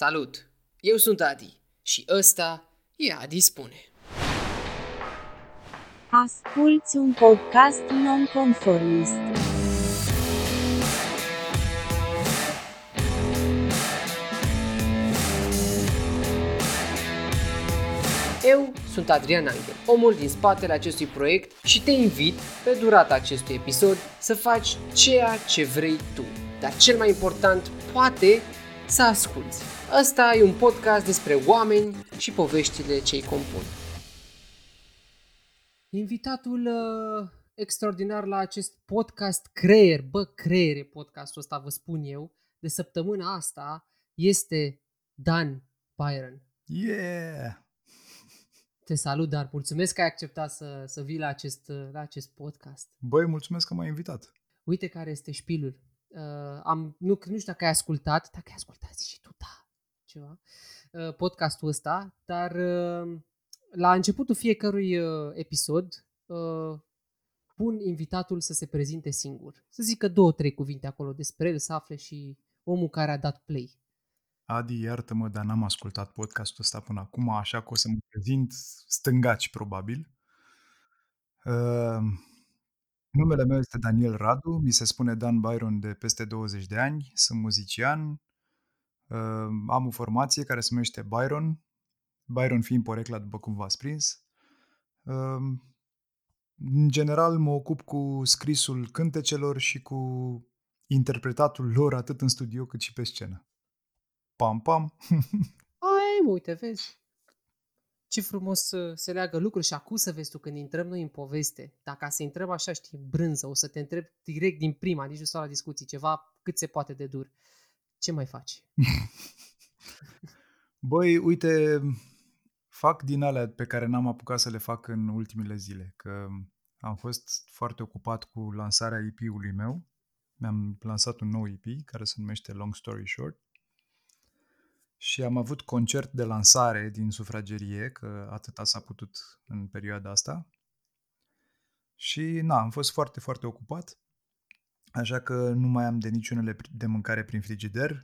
Salut! Eu sunt Adi și ăsta e Adi Spune. Asculți un podcast nonconformist. Eu sunt Adrian Angel, omul din spatele acestui proiect și te invit pe durata acestui episod să faci ceea ce vrei tu. Dar cel mai important, poate, să asculți. Asta e un podcast despre oameni și poveștile ce îi compun. Invitatul extraordinar la acest podcast creier podcastul ăsta, vă spun eu, de săptămâna asta este Dan Byron. Yeah! Te salut, Dan, mulțumesc că ai acceptat să vii la acest podcast. Băi, mulțumesc că m-ai invitat. Uite care este șpilul. Nu știu dacă ai ascultat, dacă ai ascultat și tu, da, ceva, podcastul ăsta, dar la începutul fiecărui episod pun invitatul să se prezinte singur, să zică 2-3 cuvinte acolo despre el, să afle și omul care a dat play. Adi, iartă-mă, dar n-am ascultat podcastul ăsta până acum, așa că o să mă prezint stângaci, probabil. Numele meu este Daniel Radu, mi se spune Dan Byron de peste 20 de ani, sunt muzician, am o formație care se numește Byron fiind porecla, după cum v-ați prins. În general mă ocup cu scrisul cântecelor și cu interpretatul lor atât în studio cât și pe scenă. Pam, pam! Ai, uite, vezi! Ce frumos se leagă lucruri și acum să vezi tu când intrăm noi în poveste. Dacă să intrăm așa, știi, brânză, o să te întreb direct din prima, nici nu stau la discuții, ceva cât se poate de dur. Ce mai faci? Băi, uite, fac din alea pe care n-am apucat să le fac în ultimile zile, că am fost foarte ocupat cu lansarea EP-ului meu. Mi-am lansat un nou EP care se numește Long Story Short. Și am avut concert de lansare din sufragerie, că atâta s-a putut în perioada asta. Și am fost foarte, foarte ocupat, așa că nu mai am de niciunele de mâncare prin frigider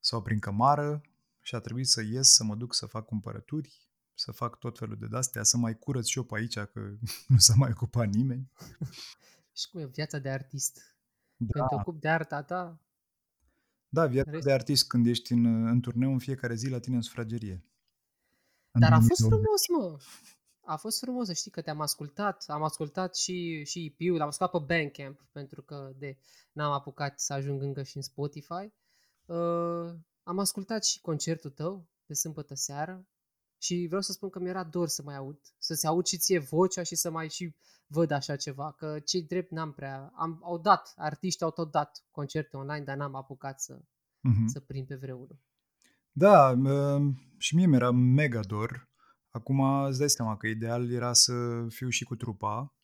sau prin cămară și a trebuit să ies, să mă duc să fac cumpărături, să fac tot felul de astea, să mai curăț și eu pe aici, că nu s-a mai ocupat nimeni. Și cum e viața de artist? Da. Când te ocupi de arta ta... Da, viața de artist când ești în turneu în fiecare zi la tine în sufragerie. Dar a fost frumos, mă! A fost frumos, să știi că te-am ascultat. Am ascultat și EP-ul, l-am ascultat pe Bandcamp, pentru că n-am apucat să ajung încă și în Spotify. Am ascultat și concertul tău de sâmbătă seară și vreau să spun că mi-era dor să mai aud, să-ți aud și ție vocea și să mai și văd așa ceva, că cei drept n-am prea... Artiștii au tot dat concerte online, dar n-am apucat să prind pe vreunul. Da, și mie mi-era mega dor. Acum îți dai seama că ideal era să fiu și cu trupa,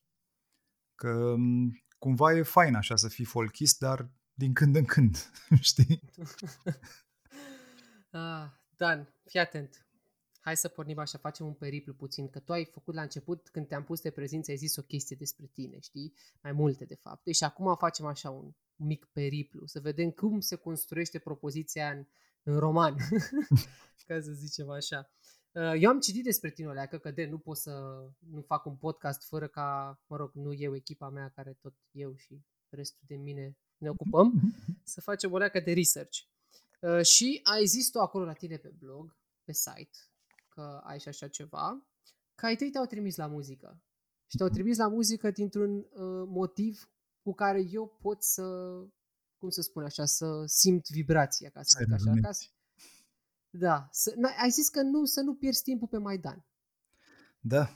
că cumva e fain așa să fii folkist, dar din când în când, știi? Dan, fii atent. Hai să pornim așa, facem un periplu puțin, că tu ai făcut la început, când te-am pus de prezință, ai zis o chestie despre tine, știi? Mai multe, de fapt. Deci acum facem așa un mic periplu, să vedem cum se construiește propoziția în roman, ca să zicem așa. Eu am citit despre tine o leacă, că nu pot să nu fac un podcast fără ca, mă rog, nu eu, echipa mea, care tot eu și restul de mine ne ocupăm, să facem o leacă de research. Și ai zis tu acolo la tine pe blog, pe site, că ai și așa ceva, că ai tăi te-au trimis la muzică. Și te-au trimis la muzică dintr-un motiv cu care eu pot să, cum să spun așa, să simt vibrația, ca să zic așa. Da. Ai zis că să nu pierzi timpul pe Maidan. Da.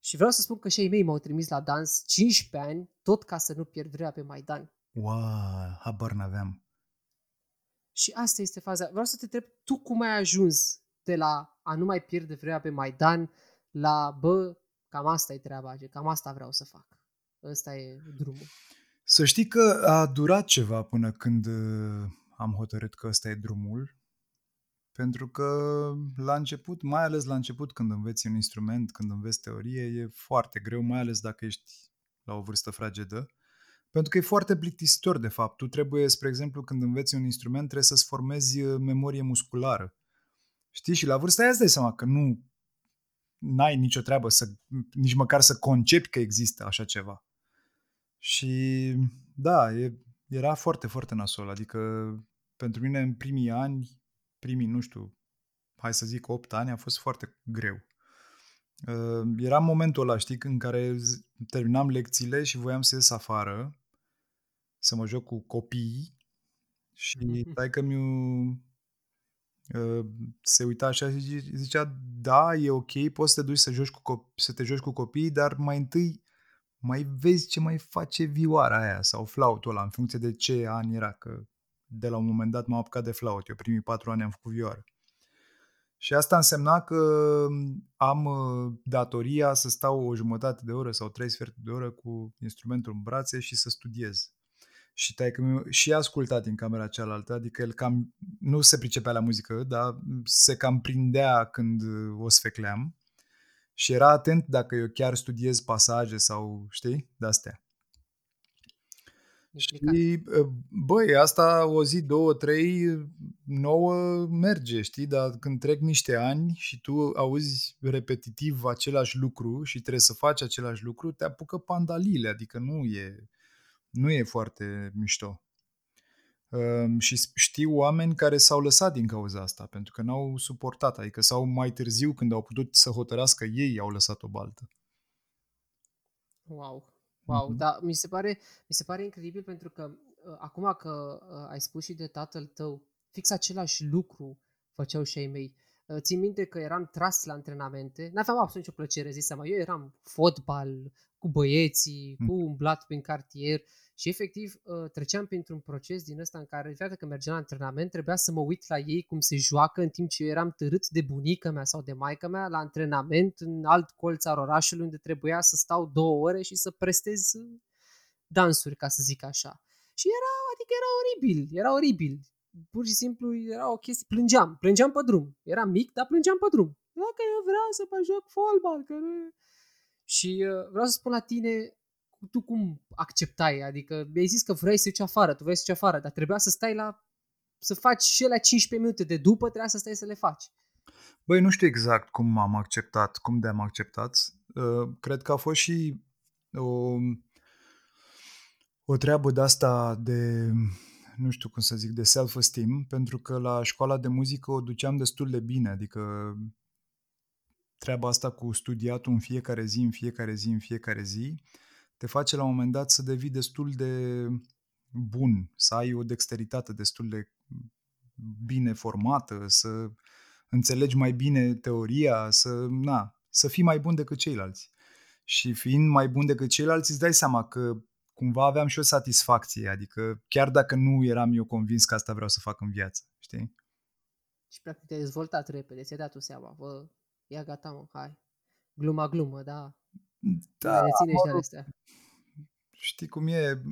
Și vreau să spun că și ei mei m-au trimis la dans 15 ani, tot ca să nu pierd vremea pe Maidan. Wow, habar n-aveam. Și asta este faza. Vreau să te întreb, tu cum ai ajuns de la a nu mai pierde vremea pe Maidan la, cam asta e treaba, cam asta vreau să fac. Ăsta e drumul. Să știi că a durat ceva până când am hotărât că ăsta e drumul, pentru că la început, mai ales la început când înveți un instrument, când înveți teorie, e foarte greu, mai ales dacă ești la o vârstă fragedă, Pentru că e foarte plictisitor, de fapt. Tu trebuie, spre exemplu, când înveți un instrument, trebuie să-ți formezi memorie musculară. Știi? Și la vârsta aia îți dai seama că nu n-ai nicio treabă să, nici măcar să concepi că există așa ceva. Și da, era foarte, foarte nasol. Adică pentru mine în primii ani, nu știu, hai să zic 8 ani, a fost foarte greu. Era momentul ăla, știi, în care terminam lecțiile și voiam să ies afară, să mă joc cu copiii și taică-miu se uita așa și zicea, da, e ok, poți să te duci să te joci cu copiii, dar mai întâi mai vezi ce mai face vioara aia sau flautul ăla, în funcție de ce an era, că de la un moment dat m-am apucat de flaut, eu primii 4 ani am făcut vioară. Și asta însemna că am datoria să stau o jumătate de oră sau 3/4 de oră cu instrumentul în brațe și să studiez. Și taică-miu și asculta din camera cealaltă, adică el cam nu se pricepea la muzică, dar se cam prindea când o sfecleam și era atent dacă eu chiar studiez pasaje sau, știi, de-astea. Și, băi, asta o zi, 2, 3, 9 merge, știi? Dar când trec niște ani și tu auzi repetitiv același lucru și trebuie să faci același lucru, te apucă pandalile, adică nu e foarte mișto. Și știu oameni care s-au lăsat din cauza asta, pentru că n-au suportat, adică sau mai târziu, când au putut să hotărască ei, au lăsat o baltă. Wow, da, mi se pare incredibil pentru că acum că ai spus și de tatăl tău, fix același lucru făceau și ai mei. Țin minte că eram tras la antrenamente, n-aveam absolut nicio plăcere, zi seama, eu eram fotbal, cu băieții, cu umblat prin cartier și efectiv treceam printr-un proces din ăsta în care, fiată că mergeam la antrenament, trebuia să mă uit la ei cum se joacă în timp ce eu eram târât de bunica mea sau de maica mea la antrenament în alt colț al orașului unde trebuia să stau 2 ore și să prestez dansuri, ca să zic așa. Și era oribil. Pur și simplu era o chestie, plângeam pe drum. Eram mic, dar plângeam pe drum. Dacă eu vreau să mă joc fotbal, că nu... Și vreau să spun la tine, tu cum acceptai? Adică mi-ai zis că vrei să ieși afară, dar trebuia să stai să faci și alea 15 minute de după, trebuia să stai să le faci. Băi, nu știu exact cum de-am acceptat. Cred că a fost și o treabă de-asta de... nu știu cum să zic, de self-esteem, pentru că la școala de muzică o duceam destul de bine, adică treaba asta cu studiatul în fiecare zi, te face la un moment dat să devii destul de bun, să ai o dexteritate destul de bine formată, să înțelegi mai bine teoria, să fii mai bun decât ceilalți. Și fiind mai bun decât ceilalți, îți dai seama că cumva aveam și o satisfacție, adică chiar dacă nu eram eu convins că asta vreau să fac în viață, știi? Și practic te-ai dezvoltat repede, ți-ai dat o seama, bă, ia gata mă, hai, glumă, da reținești de astea. Știi cum e,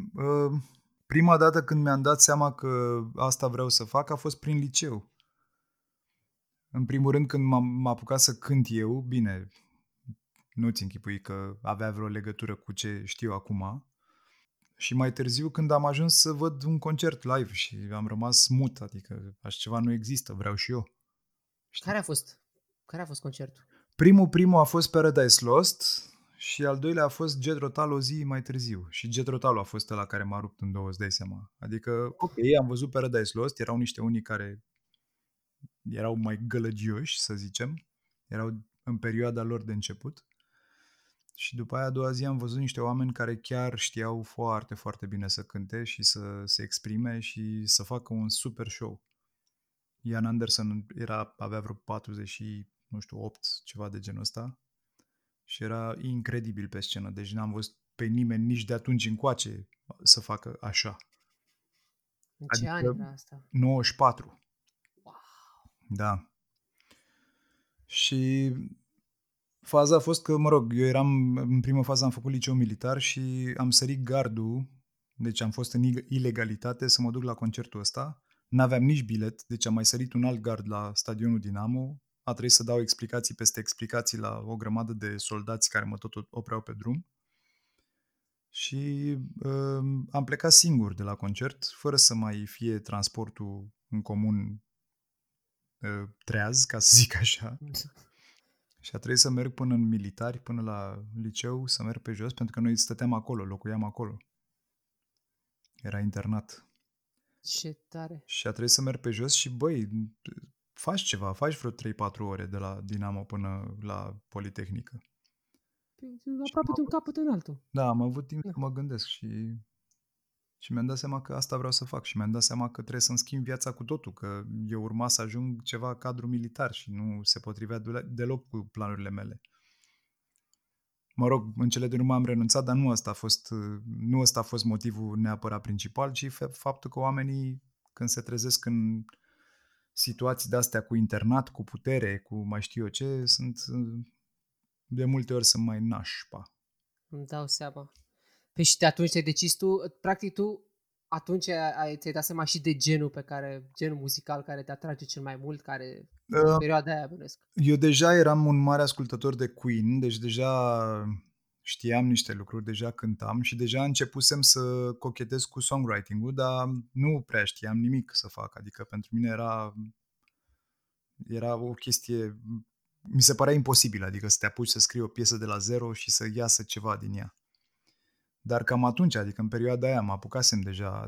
prima dată când mi-am dat seama că asta vreau să fac a fost prin liceu. În primul rând când m-am apucat să cânt eu, bine, nu-ți închipui că avea vreo legătură cu ce știu acum. Și mai târziu când am ajuns să văd un concert live și am rămas mut, adică așa ceva nu există, vreau și eu. Știi? Care a fost concertul? Primul a fost Paradise Lost și al doilea a fost Godrotalo o zi mai târziu. Și Godrotalo a fost ăla care m-a rupt în două, îți dai seama. Adică, ok, am văzut Paradise Lost, erau niște unii care erau mai gălăgioși, să zicem. Erau în perioada lor de început. Și după aia a doua zi am văzut niște oameni care chiar știau foarte, foarte bine să cânte și să se exprime și să facă un super show. Ian Anderson avea vreo 48, ceva de genul ăsta și era incredibil pe scenă. Deci n-am văzut pe nimeni nici de atunci încoace să facă așa. În ce an era asta? 94. Wow! Da. Și... faza a fost că, mă rog, eu eram, în prima fază am făcut liceu militar și am sărit gardul, deci am fost în ilegalitate să mă duc la concertul ăsta. N-aveam nici bilet, deci am mai sărit un alt gard la stadionul Dinamo. A trebuit să dau explicații peste explicații la o grămadă de soldați care mă tot opreau pe drum. și am plecat singur de la concert, fără să mai fie transportul în comun treaz, ca să zic așa. Și a trebuit să merg până în Militari, până la liceu, să merg pe jos, pentru că noi stăteam acolo, locuiam acolo. Era internat. Ce tare! Și a trebuit să merg pe jos și, băi, faci ceva, faci vreo 3-4 ore de la Dinamo până la Politehnică. Aproape de un capăt în altul. Da, am avut timp să mă gândesc și mi-am dat seama că asta vreau să fac și mi-am dat seama că trebuie să-mi schimb viața cu totul, că eu urma să ajung ceva cadru militar și nu se potrivea deloc cu planurile mele. Mă rog, în cele din urmă am renunțat, dar nu ăsta a fost motivul neapărat principal, ci faptul că oamenii, când se trezesc în situații de-astea cu internat, cu putere, cu mai știu eu ce, sunt... de multe ori sunt mai nașpa. Îmi dau seama. Păi și atunci te-ai decis tu, practic tu atunci ți-ai dat seama și de genul muzical care te atrage cel mai mult, care în perioada aia bănesc. Eu deja eram un mare ascultător de Queen, deci deja știam niște lucruri, deja cântam și deja începusem să cochetez cu songwriting-ul, dar nu prea știam nimic să fac, adică pentru mine era o chestie... Mi se părea imposibil, adică să te apuci să scrii o piesă de la zero și să iasă ceva din ea. Dar cam atunci, adică în perioada aia, mă apucasem deja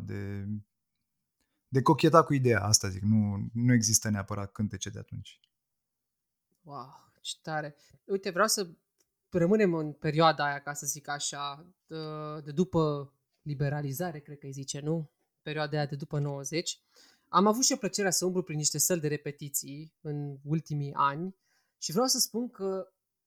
de cocheta cu ideea, asta zic, nu există neapărat cântece de atunci. Wow, ce tare! Uite, vreau să rămânem în perioada aia, ca să zic așa, de după liberalizare, cred că îi zice, nu? Perioada aia de după 90. Am avut și eu plăcerea să umblu prin niște săli de repetiții în ultimii ani. Și vreau să spun că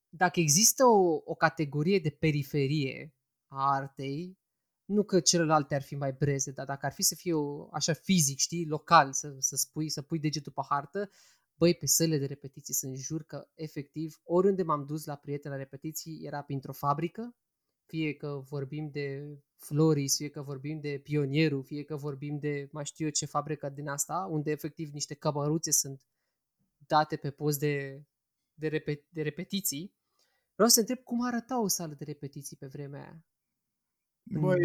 dacă există o categorie de periferie a artei, nu că celelalte ar fi mai breze, dar dacă ar fi să fie așa fizic, știi, local, să pui degetul pe hartă, băi, pe sălile de repetiții sunt, jur că efectiv, oriunde m-am dus la prieteni la repetiții, era printr-o fabrică, fie că vorbim de Floris, fie că vorbim de Pionierul, fie că vorbim de mai știu eu ce fabrică din asta, unde efectiv niște cămăruțe sunt date pe post de repetiții. Vreau să întreb cum arăta o sală de repetiții pe vremea aia. Băi,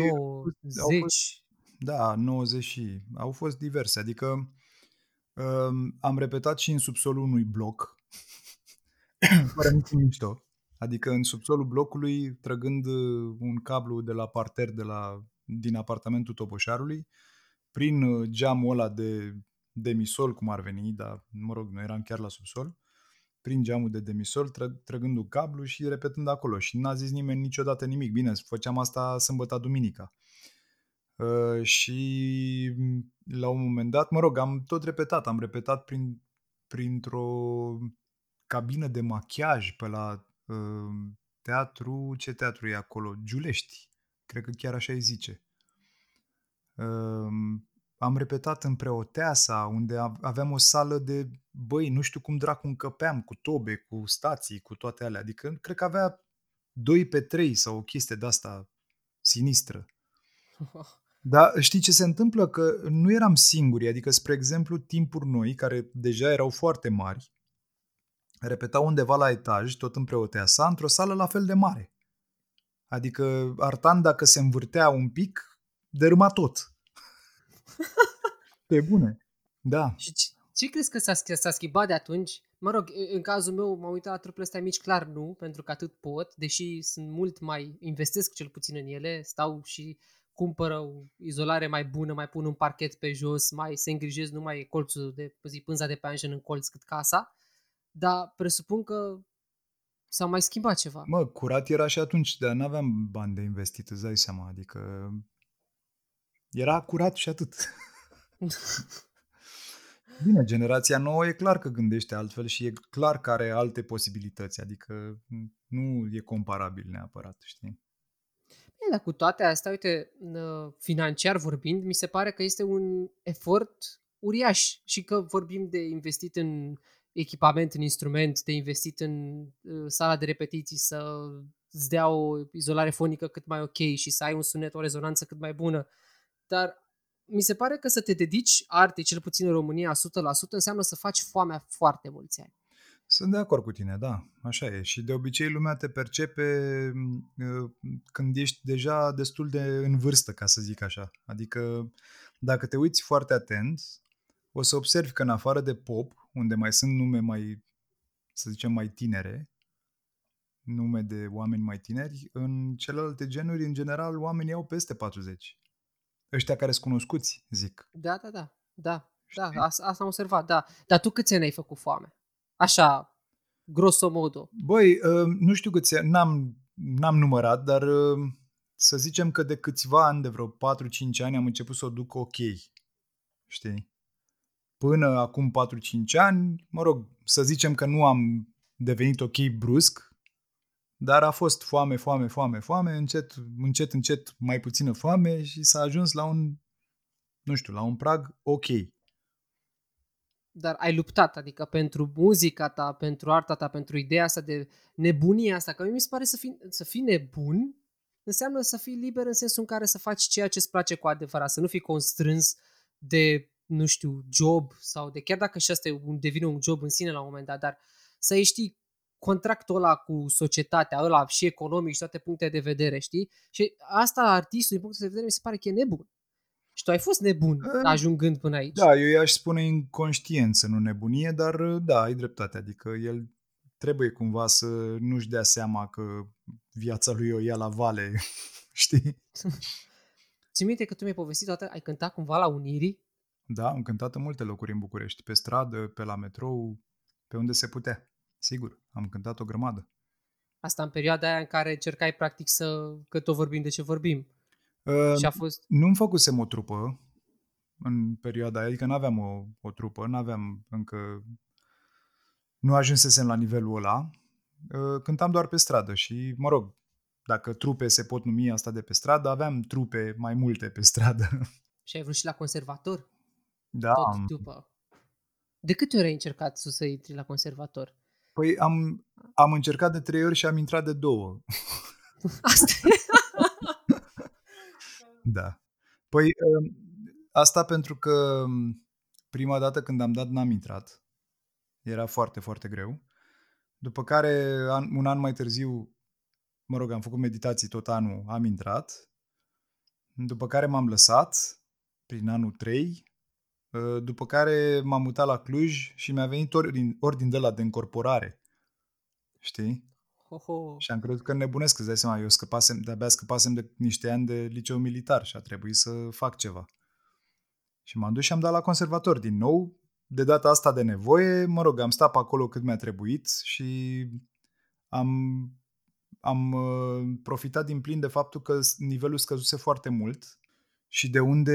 90. Da, 90. Au fost diverse. Adică am repetat și în subsolul unui bloc. Fără niciun mișto. Adică în subsolul blocului, trăgând un cablu de la parter din apartamentul toboșarului, prin geamul ăla de demisol, cum ar veni, dar mă rog, noi eram chiar la subsol, prin geamul de demisol, trăgând un cablu și repetând acolo. Și n-a zis nimeni niciodată nimic. Bine, făceam asta sâmbătă-duminica. Și la un moment dat, mă rog, am tot repetat. Am repetat printr-o cabină de machiaj pe la teatru. Ce teatru e acolo? Giulești. Cred că chiar așa îi zice. Am repetat în Preoteasa, unde aveam o sală de, băi, nu știu cum dracu încăpeam, cu tobe, cu stații, cu toate alea. Adică, cred că avea 2x3 sau o chestie de-asta sinistră. Dar știi ce se întâmplă? Că nu eram singuri. Adică, spre exemplu, timpuri noi, care deja erau foarte mari, repetau undeva la etaj, tot în Preoteasa, într-o sală la fel de mare. Adică, Artan, dacă se învârtea un pic, dărâma tot. Pe bune, da. Și ce crezi că s-a schimbat de atunci? Mă rog, în cazul meu m-am uitat la trupele astea mici, clar nu, pentru că atât pot, deși sunt mult mai, investesc cel puțin în ele, stau și cumpără o izolare mai bună, mai pun un parchet pe jos, mai se îngrijesc, nu mai e colțul de pânza de pe anjen în colț cât casa, dar presupun că s-a mai schimbat ceva. Mă, curat era și atunci, dar n-aveam bani de investit, îți dai seama, adică... Era curat și atât. Bine, generația nouă e clar că gândește altfel și e clar că are alte posibilități, adică nu e comparabil neapărat, știi? Bine, dar cu toate astea, uite, financiar vorbind, mi se pare că este un efort uriaș și că vorbim de investit în echipament, în instrument, de investit în sala de repetiții să îți dea o izolare fonică cât mai ok și să ai un sunet, o rezonanță cât mai bună. Dar mi se pare că să te dedici artei, cel puțin în România, 100%, înseamnă să faci foamea foarte mulți ani. Sunt de acord cu tine, da, așa e. Și de obicei lumea te percepe când ești deja destul de în vârstă, ca să zic așa. Adică dacă te uiți foarte atent, o să observi că în afară de pop, unde mai sunt nume mai, să zicem, mai tinere, nume de oameni mai tineri, în celelalte genuri, în general, oamenii au peste 40. Ăștia care sunt cunoscuți, zic. Da. Da, asta am observat, da. Dar tu câți ani ai făcut foame? Așa, grosomodo. Băi, nu știu câți ani, n-am numărat, dar să zicem că de câțiva ani, de vreo 4-5 ani, am început să o duc ok. Știi? Până acum 4-5 ani, mă rog, să zicem că nu am devenit ok brusc, dar a fost foame, încet, mai puțină foame și s-a ajuns la un prag ok. Dar ai luptat, adică pentru muzica ta, pentru arta ta, pentru ideea asta de nebunia asta, că mi se pare să fii nebun înseamnă să fii liber în sensul în care să faci ceea ce îți place cu adevărat, să nu fii constrâns de, nu știu, job sau de, chiar dacă și asta devine un job în sine la un moment dat, dar să știi contractul ăla cu societatea, ăla și economic și toate punctele de vedere, știi? Și asta, artistul, din punctul de vedere, mi se pare că e nebun. Și tu ai fost nebun ajungând până aici. Da, eu i-aș spune inconștiență, nu nebunie, dar da, ai dreptate. Adică el trebuie cumva să nu-și dea seama că viața lui o ia la vale, știi? Ți-mi minte că tu mi-ai povestit toată, ai cântat cumva la Unirii? Da, am cântat în multe locuri în București, pe stradă, pe la metrou, pe unde se putea. Sigur, am cântat o grămadă. Asta în perioada aia în care încercai practic că tot vorbim de ce vorbim. Și a fost... Nu-mi făcusem o trupă în perioada aia, adică n-aveam o trupă, n-aveam încă... Nu ajunsesem la nivelul ăla. Cântam doar pe stradă și, mă rog, dacă trupe se pot numi asta de pe stradă, aveam trupe mai multe pe stradă. Și ai vrut și la conservator? Da. Tot după. De câte ori ai încercat să intri la conservator? Păi am încercat de 3 ori și am intrat de 2. Da. Păi asta pentru că prima dată când am dat n-am intrat. Era foarte, foarte greu. După care un an mai târziu, mă rog, am făcut meditații tot anul, am intrat. După care m-am lăsat prin anul 3. După care m-am mutat la Cluj și mi-a venit ordin de la de încorporare. Știi? Ho. Și am crezut că nebunesc, îți dai seama, eu de-abia scăpasem de niște ani de liceu militar și a trebuit să fac ceva. Și m-am dus și am dat la conservator din nou, de data asta de nevoie, mă rog, am stat pe acolo cât mi-a trebuit și am profitat din plin de faptul că nivelul scăzuse foarte mult. Și de unde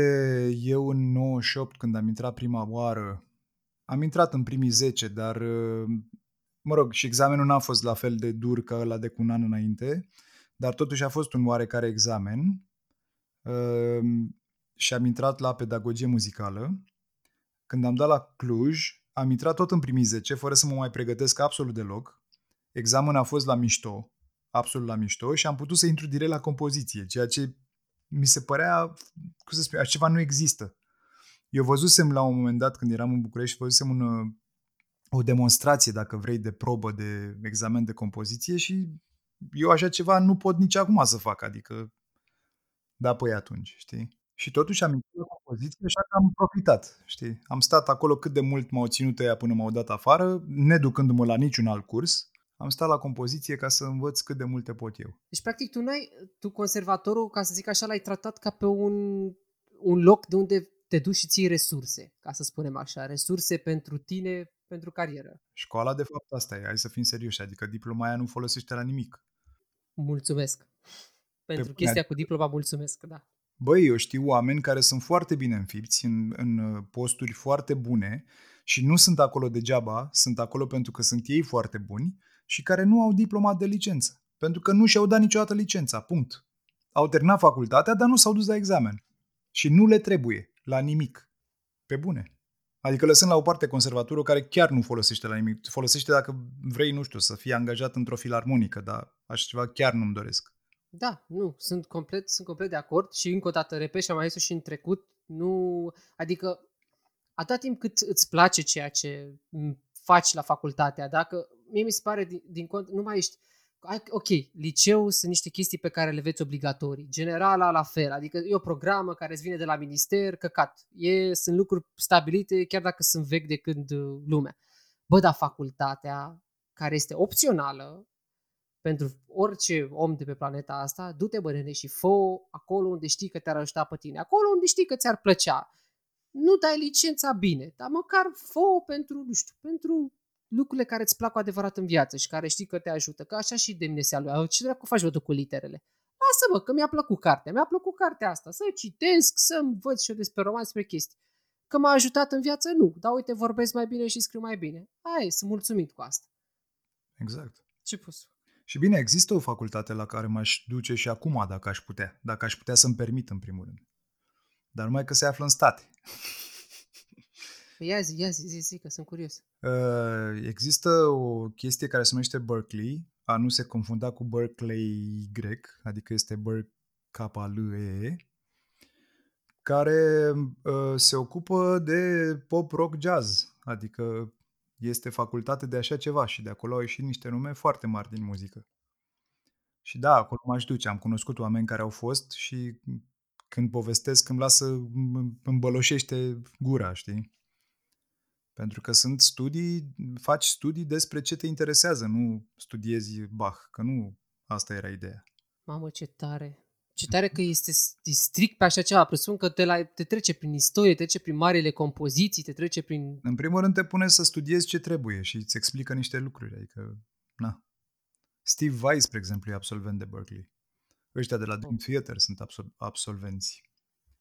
eu în 98, când am intrat prima oară, am intrat în primii 10, dar, mă rog, și examenul n-a fost la fel de dur ca ăla de cu un an înainte, dar totuși a fost un oarecare examen și am intrat la pedagogie muzicală. Când am dat la Cluj, am intrat tot în primii 10, fără să mă mai pregătesc absolut deloc. Examenul a fost la mișto, absolut la mișto, și am putut să intru direct la compoziție, ceea ce mi se părea, cum să spun, așa ceva nu există. Eu văzusem la un moment dat, când eram în București, văzusem o demonstrație, dacă vrei, de probă, de examen de compoziție și eu așa ceva nu pot nici acum să fac, adică, da, păi atunci, știi? Și totuși am intrat la compoziție, așa că am profitat, știi? Am stat acolo cât de mult m-au ținut ăia până m-au dat afară, neducându-mă la niciun alt curs. Am stat la compoziție ca să învăț cât de multe pot eu. Deci, practic, tu conservatorul, ca să zic așa, l-ai tratat ca pe un loc de unde te duci și ții resurse, ca să spunem așa, resurse pentru tine, pentru carieră. Școala, de fapt, asta e, hai să fim serioși, adică diploma aia nu folosește la nimic. Mulțumesc. Pentru chestia cu diploma, mulțumesc, da. Băi, eu știu oameni care sunt foarte bine înfipți în posturi foarte bune și nu sunt acolo degeaba, sunt acolo pentru că sunt ei foarte buni, și care nu au diploma de licență. Pentru că nu și-au dat niciodată licența, punct. Au terminat facultatea, dar nu s-au dus la examen. Și nu le trebuie, la nimic. Pe bune. Adică lăsând la o parte conservatorul care chiar nu folosește la nimic. Folosește dacă vrei, nu știu, să fii angajat într-o filarmonică, dar așa ceva chiar nu-mi doresc. Da, nu, sunt complet de acord și încă o dată, repet, și am mai zis și în trecut, nu, adică atâta timp cât îți place ceea ce faci la facultatea, dacă mie mi se pare din cont, nu mai ești, ok, liceu sunt niște chestii pe care le veți obligatorii, generala la fel, adică e o programă care îți vine de la minister, căcat, sunt lucruri stabilite chiar dacă sunt vechi de când lumea. Bă, dar facultatea care este opțională pentru orice om de pe planeta asta, du-te bă nene și fă-o acolo unde știi că te-ar ajuta pe tine, acolo unde știi că ți-ar plăcea. Nu dai licența bine, dar măcar fă-o pentru, nu știu, pentru lucrurile care îți plac cu adevărat în viață și care știi că te ajută, că așa și demnesea lui. Ce dracu faci văd cu literele? Lasă-mă, că mi-a plăcut cartea asta, să citesc, să învăț și eu despre roman, despre chestii. Că m-a ajutat în viață? Nu, dar uite, vorbesc mai bine și scriu mai bine. Hai, sunt mulțumit cu asta. Exact. Ce pus? Și bine, există o facultate la care m-aș duce și acum dacă aș putea să-mi permit în primul rând. Dar numai că se află în state. Ia zi, că sunt curios. Există o chestie care se numește Berkeley, a nu se confunda cu Berkeley Y, adică este Berkeley, care se ocupă de pop, rock, jazz, adică este facultate de așa ceva și de acolo au ieșit niște nume foarte mari din muzică. Și da, acolo m-aș duce, am cunoscut oameni care au fost și când povestesc îmi lasă, îmi băloșește gura, știi? Pentru că sunt studii, faci studii despre ce te interesează, nu studiezi Bach, că nu asta era ideea. Mamă, ce tare! Ce tare că este strict pe așa ceva. Presupun că te trece prin istorie, te trece prin marile compoziții, te trece prin... În primul rând te pune să studiezi ce trebuie și îți explică niște lucruri. Adică, na. Steve Vai, spre exemplu, e absolvent de Berkeley. Ăștia de la Dream Theater sunt absolvenți.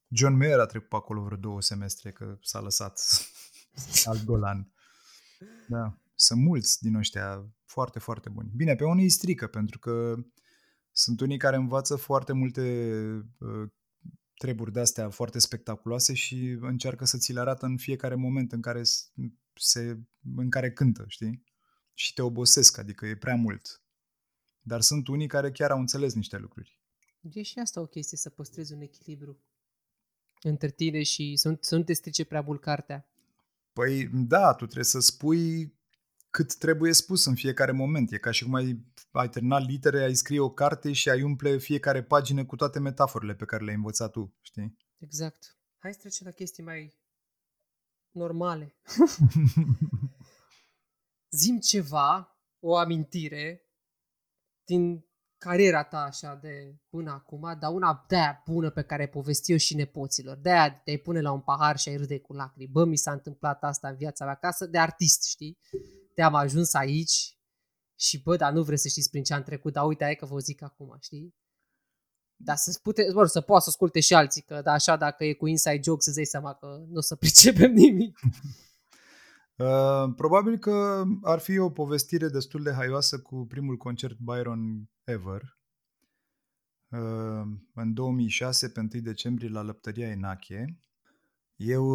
John Mayer a trecut acolo vreo 2 semestre, că s-a lăsat alt golan. Da. Sunt mulți din ăștia foarte, foarte buni. Bine, pe unii îi strică, pentru că sunt unii care învață foarte multe treburi de-astea foarte spectaculoase și încearcă să ți le arată în fiecare moment în care cântă, știi? Și te obosesc, adică e prea mult. Dar sunt unii care chiar au înțeles niște lucruri. E și asta o chestie, să păstrezi un echilibru între tine și să nu te strice prea mult cartea. Păi da, tu trebuie să spui cât trebuie spus în fiecare moment. E ca și cum ai terminat litere, ai scrie o carte și ai umple fiecare pagină cu toate metaforele pe care le-ai învățat tu, știi? Exact. Hai să trecem la chestii mai normale. Zi-mi ceva, o amintire din cariera ta așa de până acum, dar una de-aia bună pe care ai povestit-o și nepoților. De-aia te-ai pune la un pahar și ai râde cu lacrimi. Bă, mi s-a întâmplat asta în viața mea, acasă de artist, știi? Am ajuns aici și bă, dar nu vreți să știți prin ce am trecut, dar uite, aia că vă zic acum, știi? Dar să poată să asculte și alții, că da, așa dacă e cu inside joke să-ți dai seama că nu o să pricepem nimic. Probabil că ar fi o povestire destul de haioasă cu primul concert Byron ever. În 2006, pe 1 decembrie, la Lăptăria Enache. Eu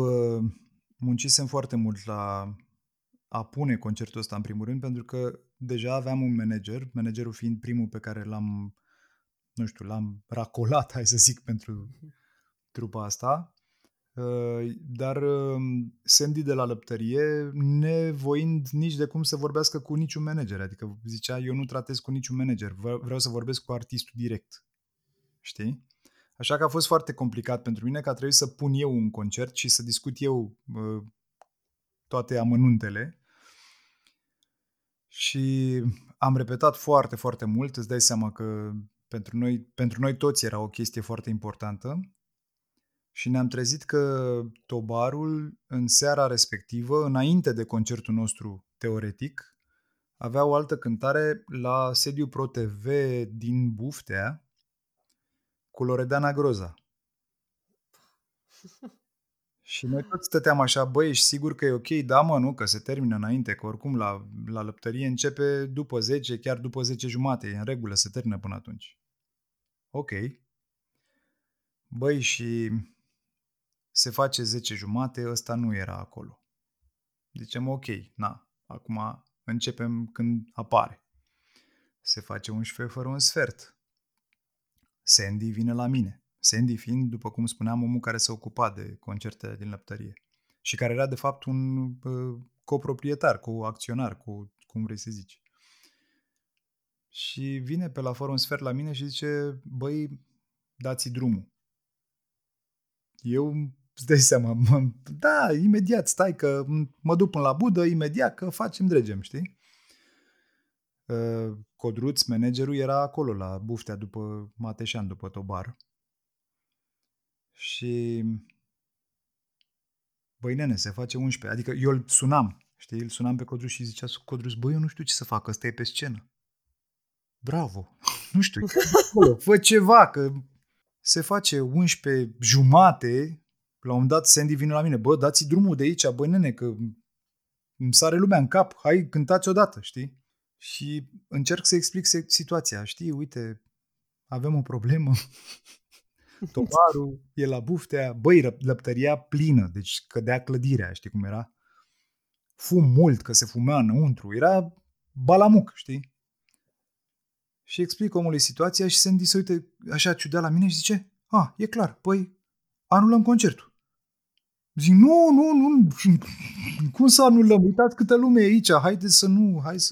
muncisem foarte mult la a pune concertul ăsta în primul rând, pentru că deja aveam un manager, managerul fiind primul pe care l-am racolat, hai să zic, pentru trupa asta, dar Sandy de la Lăptărie, nevoind nici de cum să vorbească cu niciun manager, adică zicea, eu nu tratez cu niciun manager, vreau să vorbesc cu artistul direct, știi? Așa că a fost foarte complicat pentru mine, că a trebuit să pun eu un concert și să discut eu toate amănuntele. Și am repetat foarte, foarte mult, îți dai seama că pentru noi toți era o chestie foarte importantă și ne-am trezit că tobarul în seara respectivă, înainte de concertul nostru teoretic, avea o altă cântare la sediu Pro TV din Buftea cu Loredana Groza. Și noi toți stăteam așa, băi, ești sigur că e ok? Da, mă, nu, că se termină înainte, că oricum la Lăptărie începe după 10, chiar după 10:30, e în regulă, se termină până atunci. Ok. Băi, și se face 10:30, ăsta nu era acolo. Zicem, ok, na, acum începem când apare. Se face 11:45. Sandy vine la mine. Sandy fiind, după cum spuneam, omul care se ocupa de concertele din Lăptărie și care era de fapt un coproprietar, cu acționar, cu cum vrei să zici. Și vine pe la fără un sfert la mine și zice, băi, dați-i drumul. Eu, îți dai seama, da, imediat, stai că mă duc până la budă, imediat că facem, dregem, știi? Codruț, managerul, era acolo la Buftea după Mateșan, după Tobar. Și, băi nene, se face 11. Adică eu îl sunam, știi? Îl sunam pe Codruț și zicea, Codruț, băi, eu nu știu ce să fac, ăsta e pe scenă. Bravo! Nu știu, fă ceva, că se face 11:30, la un dat Sandy vine la mine, bă, dați-i drumul de aici, bă, nene, că îmi sare lumea în cap, hai, cântați odată, știi? Și încerc să explic situația, știi, uite, avem o problemă, Toparul e la Buftea, băi, lăptăria plină, deci cădea clădirea, știi cum era? Fum mult, că se fumea înăuntru, era balamuc, știi? Și explic omului situația și Sandy se uită așa ciudat la mine și zice, a, e clar, păi anulăm concertul. Zic, nu, cum să anulăm? Uitați câtă lume e aici,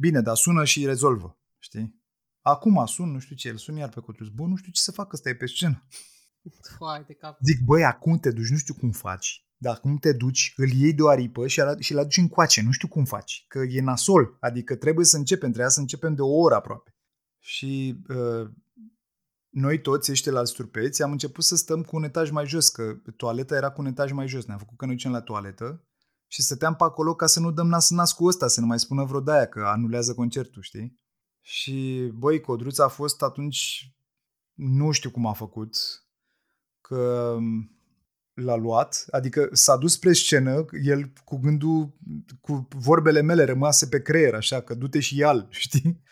bine, dar sună și rezolvă, știi? Acum sun, nu știu ce, el sună iar pe Codruț, bă, nu știu ce să fac, ăsta e pe scenă. Zic, băi, acum te duci, nu știu cum faci, dar acum te duci, îl iei de o aripă și îl aduci în coace, nu știu cum faci, că e nasol, adică trebuie să începem de o oră aproape. Și noi toți, ăștia la sturpeți, am început să stăm cu un etaj mai jos, că toaleta era cu un etaj mai jos, ne-am făcut că noi ducem la toaletă și stăteam pe acolo ca să nu dăm nas în nas cu ăsta, să nu mai spună vreo de-aia că anulează concertul, știi? Și, băi, Codruța a fost atunci, nu știu cum a făcut, că l-a luat, adică s-a dus spre scenă, el cu gândul, cu vorbele mele rămase pe creier, așa, că du-te și ia-l, știi?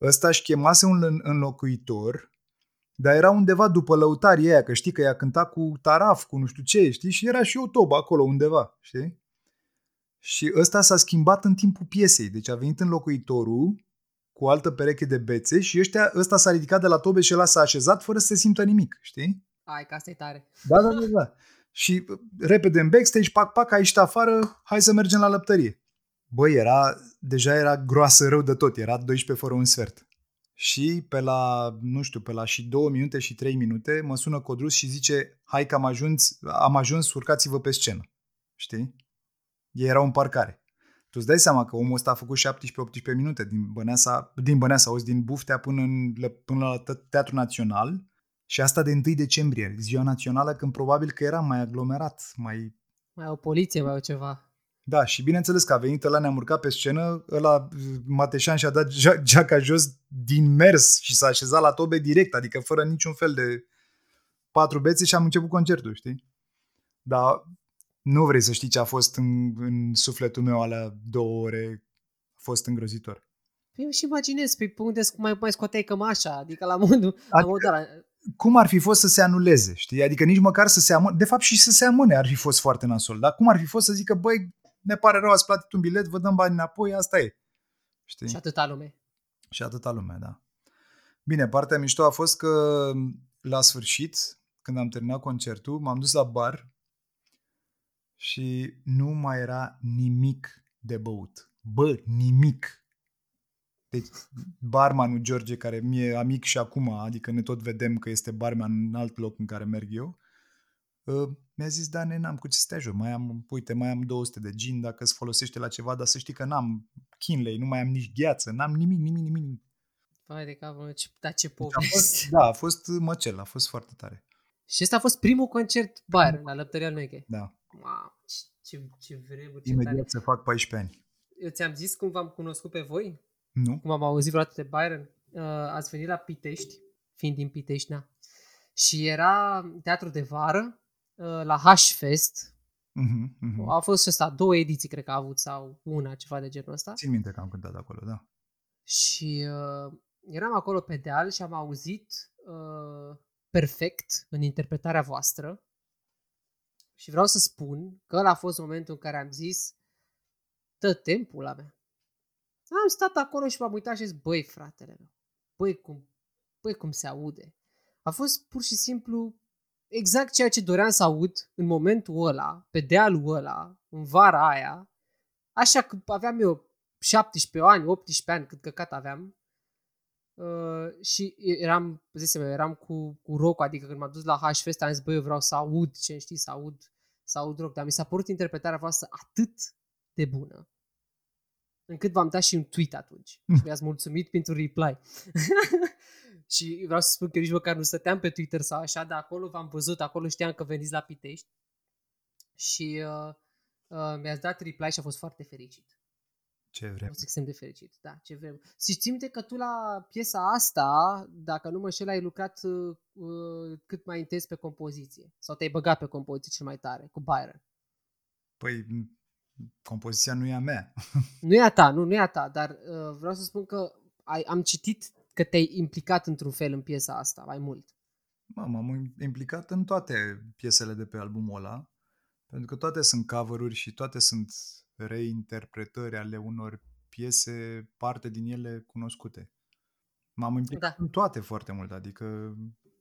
Ăsta își chemase un înlocuitor, dar era undeva după lăutarii aia, că știi că ea cânta cu taraf, cu nu știu ce, știi? Și era și o tobă acolo undeva, știi? Și ăsta s-a schimbat în timpul piesei, deci a venit înlocuitorul cu o altă pereche de bețe și ăsta s-a ridicat de la tobe și ăla s-a așezat fără să se simtă nimic, știi? Ai, că asta e tare. Da. Și repede în backstage, pac, a ieșit afară, hai să mergem la lăptărie. Băi, deja era groasă rău de tot, era 12:45. Și pe la și 2 minute și 3 minute mă sună Codruț și zice, hai că am ajuns, urcați-vă pe scenă. Știi? Ei erau în parcare. Tu îți dai seama că omul ăsta a făcut 17-18 minute din Băneasa, auzi, din Buftea până la Teatrul Național. Și asta de 1 decembrie, ziua națională, când probabil că era mai aglomerat, mai... Mai o poliție, mai o ceva. Da, și bineînțeles că a venit ăla, ne-am urcat pe scenă, ăla, Mateșan, și-a dat geaca jos din mers și s-a așezat la tobe direct, adică fără niciun fel de 4 bețe și am început concertul, știi? Dar nu vrei să știi ce a fost în sufletul meu alea 2 ore, a fost îngrozitor. Eu își imaginez, pe unde mai scoteai cămașa, adică la modul... Cum ar fi fost să se anuleze, știi? Adică nici măcar să se amâne. De fapt și să se amâne ar fi fost foarte nasol. Dar cum ar fi fost să zică, băi, ne pare rău, ați platit un bilet, vă dăm bani înapoi, asta e. Știi? Și atâta lume, da. Bine, partea mișto a fost că la sfârșit, când am terminat concertul, m-am dus la bar și nu mai era nimic de băut. Bă, nimic! Deci barmanul George, care mi-e amic și acum, adică ne tot vedem că este barman în alt loc în care merg eu, mi-a zis, da, n-am cu ce să te ajut, mai am 200 de gin dacă se folosește la ceva, dar să știi că n-am Kinley, nu mai am nici gheață, n-am nimic. Păi de cap, dar ce poveste. Da, a fost măcel, a fost foarte tare. Și ăsta a fost primul concert bar la Lăptăria Noiche. Da. Wow, ce vremuri, ce imediat tare. Să fac 14 ani. Eu ți-am zis cum v-am cunoscut pe voi? Nu. Cum am auzit vreodată de Byron, ați venit la Pitești, fiind din Pitești, na. Și era teatru de vară la H-Fest. Uh-huh. Au fost și ăsta, 2 ediții, cred că a avut, sau una, ceva de genul ăsta. Țin minte că am cântat acolo, da. Și eram acolo pe deal și am auzit perfect în interpretarea voastră. Și vreau să spun că ăla a fost momentul în care am zis, tă timpul la mea. Am stat acolo și m-am uitat și zis, băi, fratele meu, băi, cum se aude. A fost pur și simplu exact ceea ce doream să aud în momentul ăla, pe dealul ăla, în vara aia, așa că aveam eu 17 ani, 18 ani, cât căcat aveam. Și eram, zisem, eram cu rock, adică când m-am dus la H-Fest, am zis, băi, eu vreau să aud ce știi, să aud rock, dar mi s-a părut interpretarea voastră atât de bună, încât v-am dat și un tweet atunci. Și mi-ați mulțumit pentru reply. Și vreau să spun că nici măcar nu stăteam pe Twitter sau așa, dar acolo v-am văzut, acolo știam că veniți la Pitești. Și mi-ați dat reply și a fost foarte fericit. Ce vrem. O să extrem de fericit, da, ce vrem. Și țin minte că tu la piesa asta, dacă nu mă înșel, ai lucrat cât mai intens pe compoziție. Sau te-ai băgat pe compoziție cel mai tare, cu Byron. Păi, compoziția nu e a mea. Nu e a ta, nu e a ta, dar vreau să spun că am citit că te-ai implicat într-un fel în piesa asta, mai mult. M-am implicat în toate piesele de pe albumul ăla, pentru că toate sunt cover-uri și toate sunt reinterpretări ale unor piese, parte din ele cunoscute. M-am implicat în toate foarte mult, adică...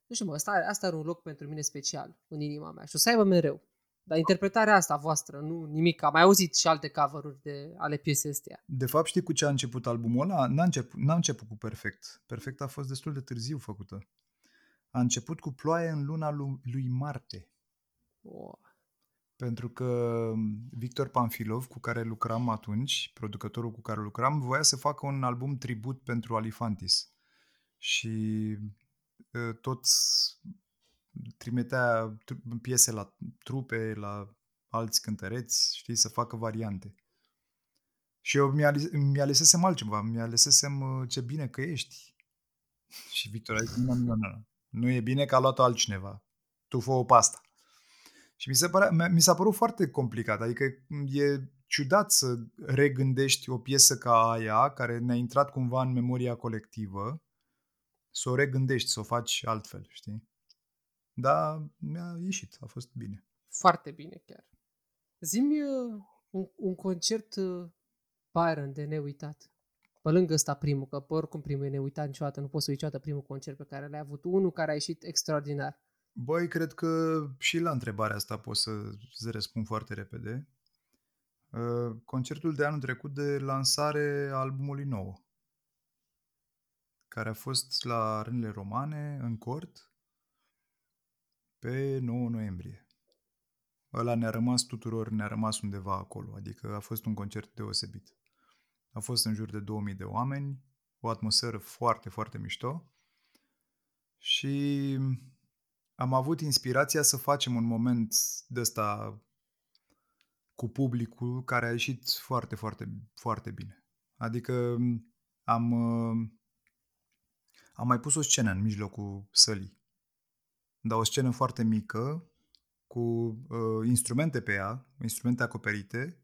Nu știu, mă, asta are un loc pentru mine special în inima mea și o să aibă mereu. Dar interpretarea asta voastră, nu nimic. Am mai auzit și alte cover-uri ale piesei astea. De fapt, știi cu ce a început albumul ăla? N-a început cu Perfect. Perfect a fost destul de târziu făcută. A început cu Ploaie în luna lui Marte. Oh. Pentru că Victor Panfilov, cu care lucram atunci, producătorul cu care lucram, voia să facă un album tribut pentru Alifantis. Și toți trimitea piese la trupe, la alți cântăreți, știi, să facă variante. Și eu mi-alesesem altceva, mi-alesesem Ce bine că ești. Și Victor a zis, nu e bine că a luat-o altcineva, tu fă-o pe asta. Și mi s-a părut foarte complicat, adică e ciudat să regândești o piesă ca aia, care ne-a intrat cumva în memoria colectivă, să o regândești, să o faci altfel, știi? Dar mi-a ieșit, a fost bine. Foarte bine chiar. Zi-mi un concert Byron de neuitat. Pe lângă ăsta primul, că oricum primul e neuitat niciodată, nu poți să uiți niciodată primul concert pe care l-ai avut. Unul care a ieșit extraordinar. Băi, cred că și la întrebarea asta pot să răspund foarte repede. Concertul de anul trecut de lansare a albumului nou, care a fost la Rânile Romane, în Cort, pe 9 noiembrie. Ăla ne-a rămas tuturor, ne-a rămas undeva acolo, adică a fost un concert deosebit. A fost în jur de 2000 de oameni, o atmosferă foarte, foarte mișto și am avut inspirația să facem un moment de ăsta cu publicul care a ieșit foarte, foarte, foarte bine. Adică am mai pus o scenă în mijlocul sălii. Dar o scenă foarte mică, cu instrumente pe ea, instrumente acoperite,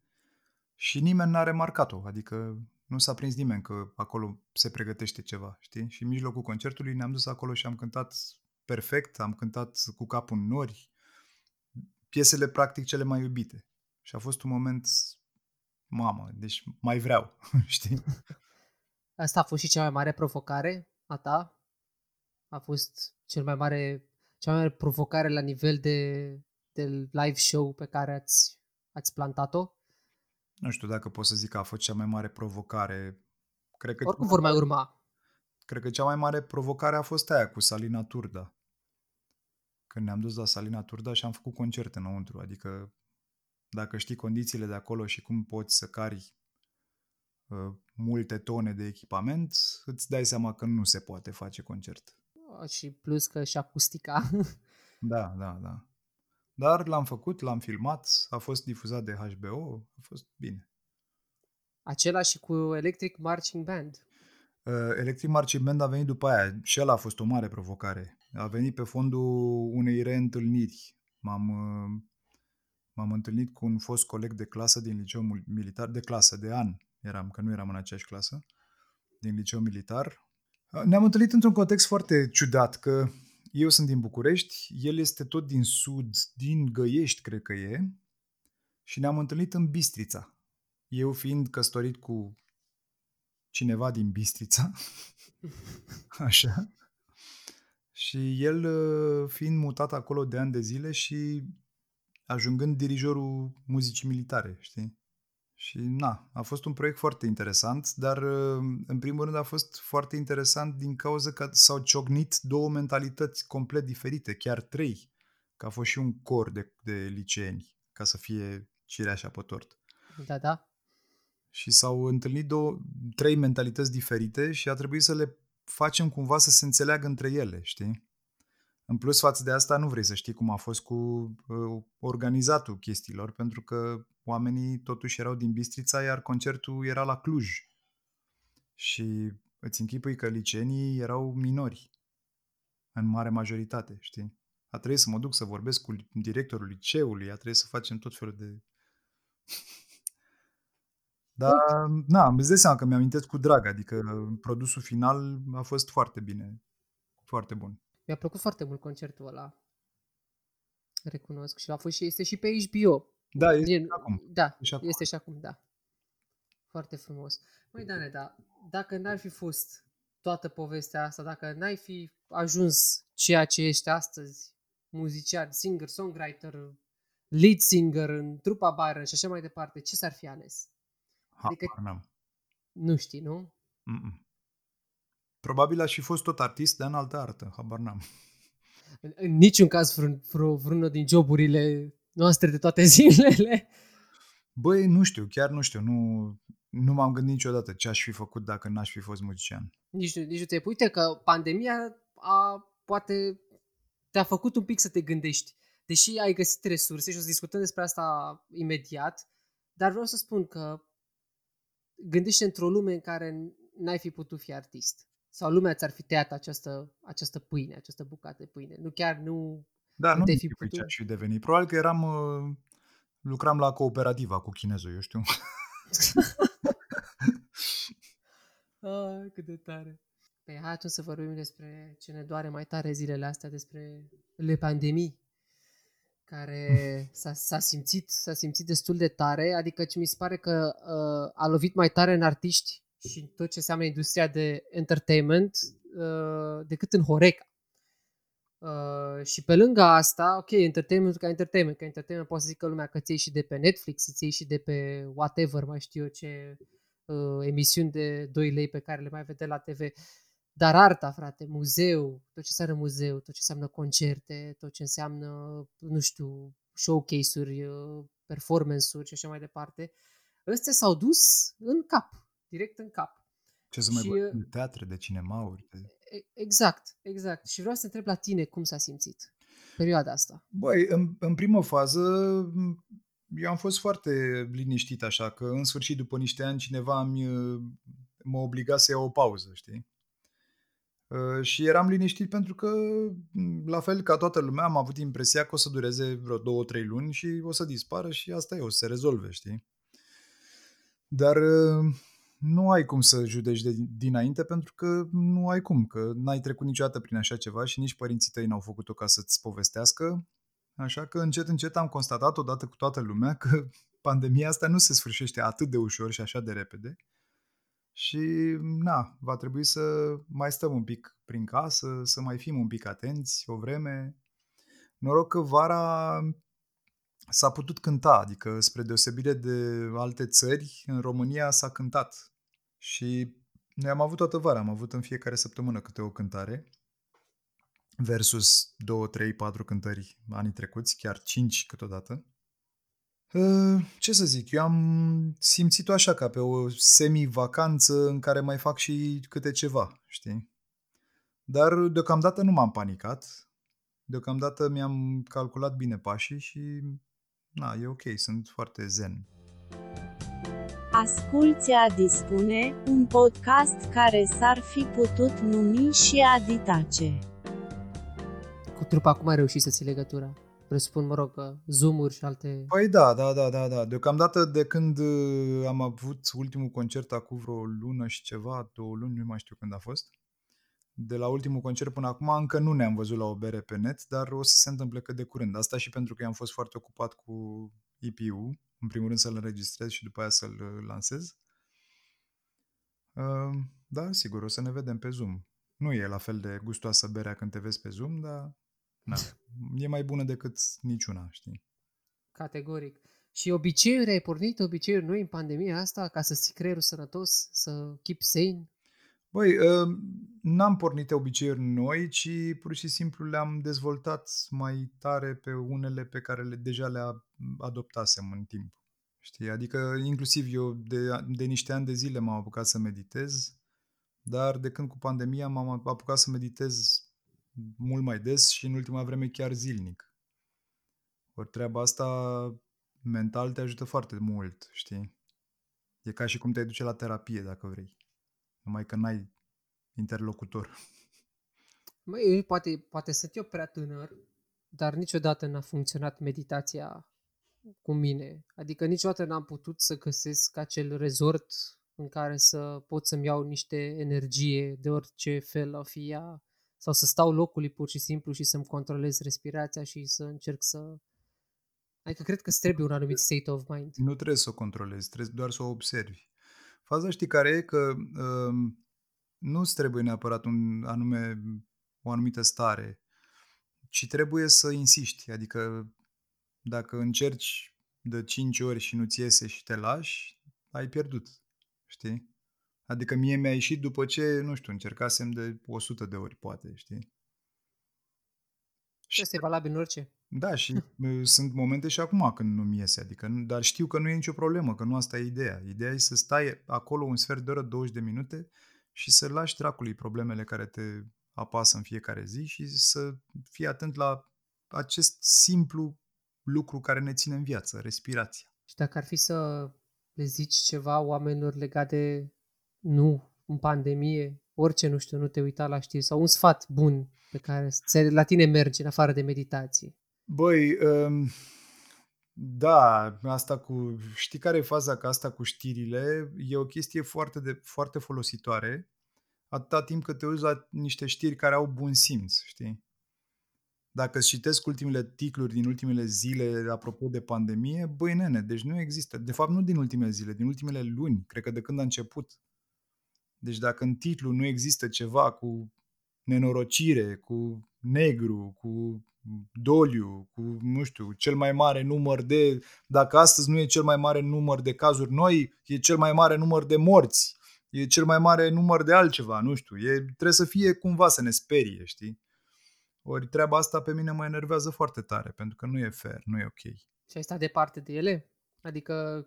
și nimeni n-a remarcat-o, adică nu s-a prins nimeni că acolo se pregătește ceva, știi? Și în mijlocul concertului ne-am dus acolo și am cântat perfect, am cântat Cu capul în nori, piesele practic cele mai iubite. Și a fost un moment, mamă, deci mai vreau, știi? Asta a fost și cea mai mare provocare a ta? A fost cea mai mare provocare la nivel de live show pe care ați plantat-o? Nu știu dacă pot să zic că a fost cea mai mare provocare. Cred că oricum vor mai urma. Cred că cea mai mare provocare a fost aia cu Salina Turda. Când ne-am dus la Salina Turda și am făcut concert înăuntru. Adică dacă știi condițiile de acolo și cum poți să cari multe tone de echipament, îți dai seama că nu se poate face concert. Și plus că și acustica. Da. Dar l-am făcut, l-am filmat, a fost difuzat de HBO, a fost bine. Același și cu Electric Marching Band. Electric Marching Band a venit după aia și ăla a fost o mare provocare. A venit pe fondul unei reîntâlniri. M-am întâlnit cu un fost coleg de clasă din liceul militar, de an eram, că nu eram în aceeași clasă, din liceul militar. Ne-am întâlnit într-un context foarte ciudat, că eu sunt din București, el este tot din sud, din Găiești, cred că e, și ne-am întâlnit în Bistrița. Eu fiind căsătorit cu cineva din Bistrița, așa, Și el fiind mutat acolo de ani de zile și ajungând dirijorul muzicii militare, știi? Și na, a fost un proiect foarte interesant, dar în primul rând a fost foarte interesant din cauza că s-au ciocnit două mentalități complet diferite, chiar trei, că a fost și un cor de liceeni, ca să fie cireașa pe tort. Da, da. Și s-au întâlnit trei mentalități diferite și a trebuit să le facem cumva să se înțeleagă între ele, știi? În plus, față de asta, nu vrei să știi cum a fost cu organizatul chestiilor, pentru că oamenii totuși erau din Bistrița, iar concertul era la Cluj. Și îți închipui că liceenii erau minori, în mare majoritate, știi? A trebuit să mă duc să vorbesc cu directorul liceului, a trebuit să facem tot felul de... Dar, na, îți dai seama că mi-amintesc cu drag, adică produsul final a fost foarte bine, foarte bun. Mi-a plăcut foarte mult concertul ăla, recunosc, și a fost și este și pe HBO. Da, este și acum. Da, este și acum, da. Foarte frumos. Măi, Dane, da, dacă n-ar fi fost toată povestea asta, dacă n-ai fi ajuns ceea ce ești astăzi, muzician, singer, songwriter, lead singer în trupa Byron și așa mai departe, ce s-ar fi ales? Adică, nu știi, nu? Mm-mm. Probabil aș fi fost tot artist, dar în altă artă, habar n-am. În niciun caz vreunul din joburile noastre de toate zilele. Băi, nu știu, chiar nu știu. Nu m-am gândit niciodată ce aș fi făcut dacă n-aș fi fost muzician. Nici nu te pui, uite că pandemia poate te-a făcut un pic să te gândești. Deși ai găsit resurse și o să discutăm despre asta imediat, dar vreau să spun că gândește într-o lume în care n-ai fi putut fi artist. Sau lumea ți-ar fi tăiat această pâine, această bucată de pâine. Nu chiar nu... Da, nu te-ai fi putut. Ce-aș fi devenit. Probabil că lucram la cooperativa cu chinezul, eu știu. Cât de tare. Păi hai atunci să vorbim despre ce ne doare mai tare zilele astea, despre le pandemii, care s-a simțit destul de tare, adică ce mi se pare că a lovit mai tare în artiști și în tot ce înseamnă industria de entertainment decât în Horeca. Și pe lângă asta, ok, entertainment, poate să zică lumea că ți iei și de pe Netflix, ți iei și de pe whatever, mai știu eu ce emisiuni de 2 lei pe care le mai vede la TV, dar arta, frate, muzeu, tot ce înseamnă muzeu, tot ce înseamnă concerte, tot ce înseamnă, nu știu, showcase-uri, performance-uri și așa mai departe, ăstea s-au dus în cap, direct în cap. Ce să mai vorbim de teatre, de cinemauri, de... Exact. Și vreau să întreb la tine cum s-a simțit perioada asta. Băi, în primă fază eu am fost foarte liniștit așa, că în sfârșit după niște ani cineva mă obliga să iau o pauză, știi? Și eram liniștit pentru că, la fel ca toată lumea, am avut impresia că o să dureze vreo 2-3 luni și o să dispară și asta e, o să se rezolve, știi? Dar... nu ai cum să judeci de dinainte pentru că nu ai cum, că n-ai trecut niciodată prin așa ceva și nici părinții tăi n-au făcut-o ca să-ți povestească. Așa că încet, încet am constatat odată cu toată lumea că pandemia asta nu se sfârșește atât de ușor și așa de repede. Și na, va trebui să mai stăm un pic prin casă, să mai fim un pic atenți o vreme. Noroc că vara... s-a putut cânta, adică spre deosebire de alte țări, în România s-a cântat. Și noi am avut toată vara, am avut în fiecare săptămână câte o cântare versus 2, 3, 4 cântări anii trecuți, chiar 5 câteodată. Ce să zic, eu am simțit-o așa ca pe o semi-vacanță în care mai fac și câte ceva, știi? Dar deocamdată nu m-am panicat, deocamdată mi-am calculat bine pașii și... na, e ok, sunt foarte zen. Asculți A Dispune, un podcast care s-ar fi putut numi și A Ditace. Cu trupa cum ai reușit să ții legătura? Presupun, mă rog, că Zoom-uri și alte... Păi da. Deocamdată de când am avut ultimul concert acum vreo lună și ceva, 2 luni, nu mai știu când a fost. De la ultimul concert până acum încă nu ne-am văzut la o bere pe net, dar o să se întâmple cât de curând. Asta și pentru că eu am fost foarte ocupat cu EP-ul, în primul rând să-l înregistrez și după aia să-l lansez. Dar sigur, o să ne vedem pe Zoom. Nu e la fel de gustoasă berea când te vezi pe Zoom, dar na, e mai bună decât niciuna, știi? Categoric. Și obiceiuri ai pornit, obiceiuri noi în pandemia asta, ca să ții creierul sănătos, să keep sane? Băi, n-am pornit obiceiuri noi, ci pur și simplu le-am dezvoltat mai tare pe unele pe care deja le adoptasem în timp. Știi? Adică inclusiv eu de niște ani de zile m-am apucat să meditez, dar de când cu pandemia m-am apucat să meditez mult mai des și în ultima vreme chiar zilnic. Ori treaba asta mental te ajută foarte mult, știi? E ca și cum te duce la terapie, dacă vrei. Numai că n-ai interlocutor. Măi, poate sunt eu prea tânăr, dar niciodată n-a funcționat meditația cu mine. Adică niciodată n-am putut să găsesc acel resort în care să pot să-mi iau niște energie de orice fel a fi ea, sau să stau locului pur și simplu și să-mi controlez respirația și să încerc să... Adică cred că îți trebuie un anumit state of mind. Nu trebuie să o controlezi, trebuie doar să o observi. Faza știi care e? Că nu îți trebuie neapărat o anumită stare, ci trebuie să insiști. Adică dacă încerci de 5 ori și nu-ți iese și te lași, ai pierdut, știi? Adică mie mi-a ieșit după ce, nu știu, încercasem de 100 de ori, poate, știi? Și este valabil în orice. Da, și sunt momente și acum când nu-mi iese, adică, dar știu că nu e nicio problemă, că nu asta e ideea. Ideea e să stai acolo un sfert de oră, 20 de minute și să lași dracului problemele care te apasă în fiecare zi și să fii atent la acest simplu lucru care ne ține în viață, respirația. Și dacă ar fi să le zici ceva oamenilor legat de nu în pandemie, orice, nu știu, nu te uita la știri, sau un sfat bun pe care la tine merge în afară de meditație? Băi, da, asta cu, știi care e faza, că asta cu știrile e o chestie foarte folositoare, atâta timp cât te uiți la niște știri care au bun simț, știi? Dacă îți citesc ultimele titluri din ultimele zile apropo de pandemie, băi nene, deci nu există. De fapt, nu din ultimele zile, din ultimele luni, cred că de când a început. Deci dacă în titlu nu există ceva cu nenorocire, cu negru, cu doliu, cu, nu știu, cel mai mare număr de... Dacă astăzi nu e cel mai mare număr de cazuri noi, e cel mai mare număr de morți, e cel mai mare număr de altceva, nu știu. Trebuie să fie cumva să ne sperie, știi? Ori treaba asta pe mine mă enervează foarte tare, pentru că nu e fair, nu e ok. Și ai stat departe de ele? Adică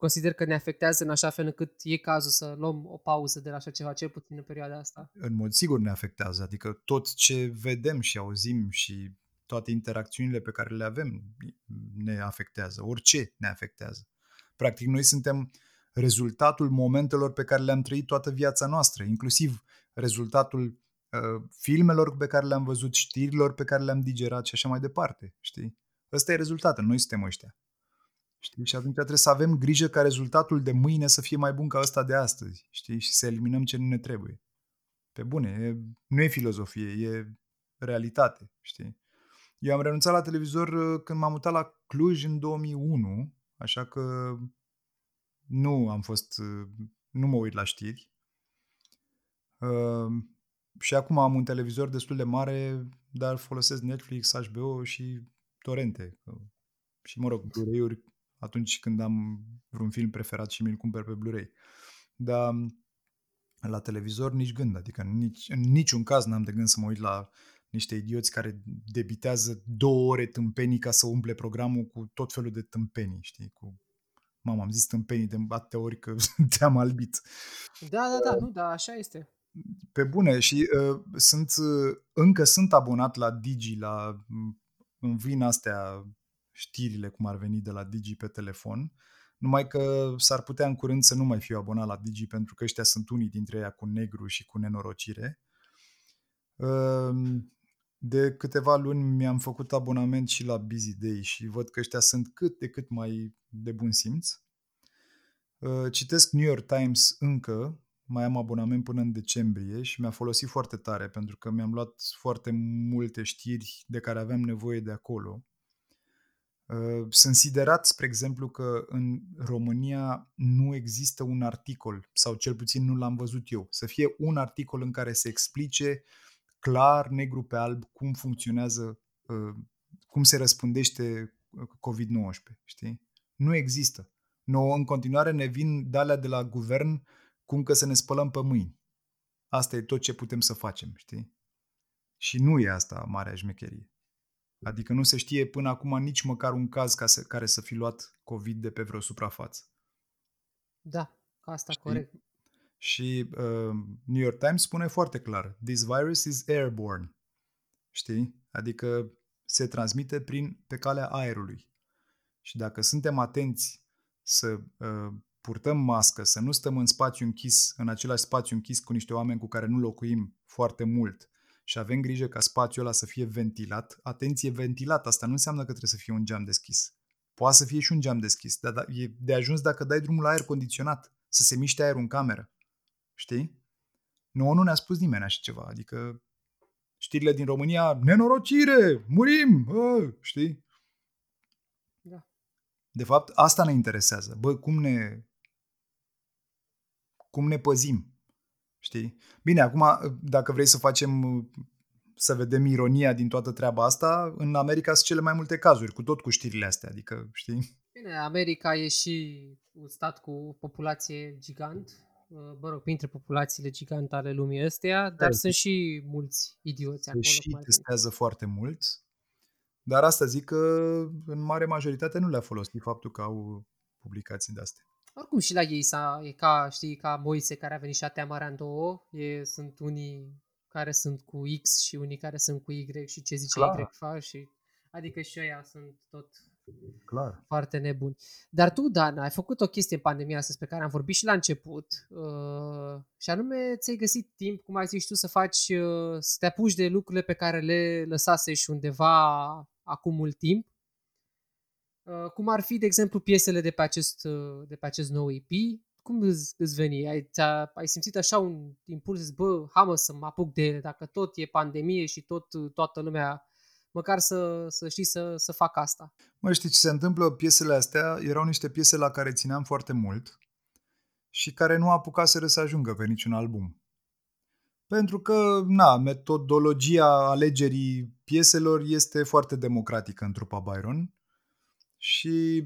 consider că ne afectează în așa fel încât e cazul să luăm o pauză de la așa ceva, cel puțin în perioada asta? În mod sigur ne afectează, adică tot ce vedem și auzim și toate interacțiunile pe care le avem ne afectează, orice ne afectează. Practic noi suntem rezultatul momentelor pe care le-am trăit toată viața noastră, inclusiv rezultatul filmelor pe care le-am văzut, știrilor pe care le-am digerat și așa mai departe, știi? Ăsta e rezultatul, noi suntem ăștia. Știi? Și atunci trebuie să avem grijă ca rezultatul de mâine să fie mai bun ca ăsta de astăzi, știi? Și să eliminăm ce nu ne trebuie. Pe bune, nu e filozofie, e realitate, știi? Eu am renunțat la televizor când m-am mutat la Cluj în 2001, așa că nu mă uit la știri. Și acum am un televizor destul de mare, dar folosesc Netflix, HBO și torente. Și, mă rog, Blu-ray-uri atunci când am vreun film preferat și mi-l cumpăr pe Blu-ray. Dar la televizor nici gând, adică în niciun caz n-am de gând să mă uit la niște idioți care debitează 2 ore tâmpenii ca să umple programul cu tot felul de tâmpenii, știi? Cu... Mamă, am zis tâmpenii de atâtea ori că te-am albit. Da, nu, da, așa este. Pe bune, și încă sunt abonat la Digi, îmi vin astea știrile cum ar veni de la Digi pe telefon, numai că s-ar putea în curând să nu mai fiu abonat la Digi, pentru că ăștia sunt unii dintre ei cu negru și cu nenorocire. De câteva luni mi-am făcut abonament și la Busy Day și văd că ăștia sunt cât de cât mai de bun simț. Citesc New York Times încă, mai am abonament până în decembrie și mi-a folosit foarte tare, pentru că mi-am luat foarte multe știri de care aveam nevoie de acolo. Sunt siderat, spre exemplu, că în România nu există un articol, sau cel puțin nu l-am văzut eu, să fie un articol în care se explice clar, negru pe alb, cum funcționează, cum se răspândește COVID-19, știi? Nu există. Noi, în continuare, ne vin de-alea de la guvern cum că să ne spălăm pe mâini. Asta e tot ce putem să facem, știi? Și nu e asta marea șmecherie. Adică nu se știe până acum nici măcar un caz care să fi luat COVID de pe vreo suprafață. Da, asta știi? Corect. Și New York Times spune foarte clar, this virus is airborne, știi? Adică se transmite pe calea aerului. Și dacă suntem atenți să purtăm mască, să nu stăm în spațiu închis, în același spațiu închis cu niște oameni cu care nu locuim foarte mult, și avem grijă ca spațiul ăla să fie ventilat. Atenție, ventilat, asta nu înseamnă că trebuie să fie un geam deschis. Poate să fie și un geam deschis, dar e de ajuns dacă dai drumul la aer condiționat, să se miște aerul în cameră. Știi? Nouă nu ne-a spus nimeni așa ceva, adică știrile din România, nenorocire, murim, știi? Da. De fapt, asta ne interesează. Bă, cum ne păzim? Știi? Bine, acum, dacă vrei să vedem ironia din toată treaba asta, în America sunt cele mai multe cazuri, cu știrile astea, adică, știi? Bine, America e și un stat cu populație gigant, mă rog, printre populațiile gigante ale lumii astea, dar sunt și mulți idioți acolo. Și testează foarte mult, dar asta zic că în mare majoritate nu le-a folosit faptul că au publicații de-astea. Oricum și la ei e ca, știi, ca Moise care a venit și a teamărat în două. Sunt unii care sunt cu X și unii care sunt cu Y și ce zice clar. Y fac și... Adică și ăia sunt tot clar. Foarte nebuni. Dar tu, Dan, ai făcut o chestie în pandemia asta pe care am vorbit și la început și anume ți-ai găsit timp, cum ai zis tu, să faci, să te apuci de lucrurile pe care le lăsasești undeva acum mult timp. Cum ar fi, de exemplu, piesele de pe acest nou EP? Cum îți veni? Ai simțit așa un impuls, bă, hamă să mă apuc de ele, dacă tot e pandemie și toată lumea, măcar să știi să fac asta. Mă, știi ce se întâmplă? Piesele astea erau niște piese la care țineam foarte mult și care nu apucaseră să ajungă pe niciun album. Pentru că, metodologia alegerii pieselor este foarte democratică în trupa Byron. Și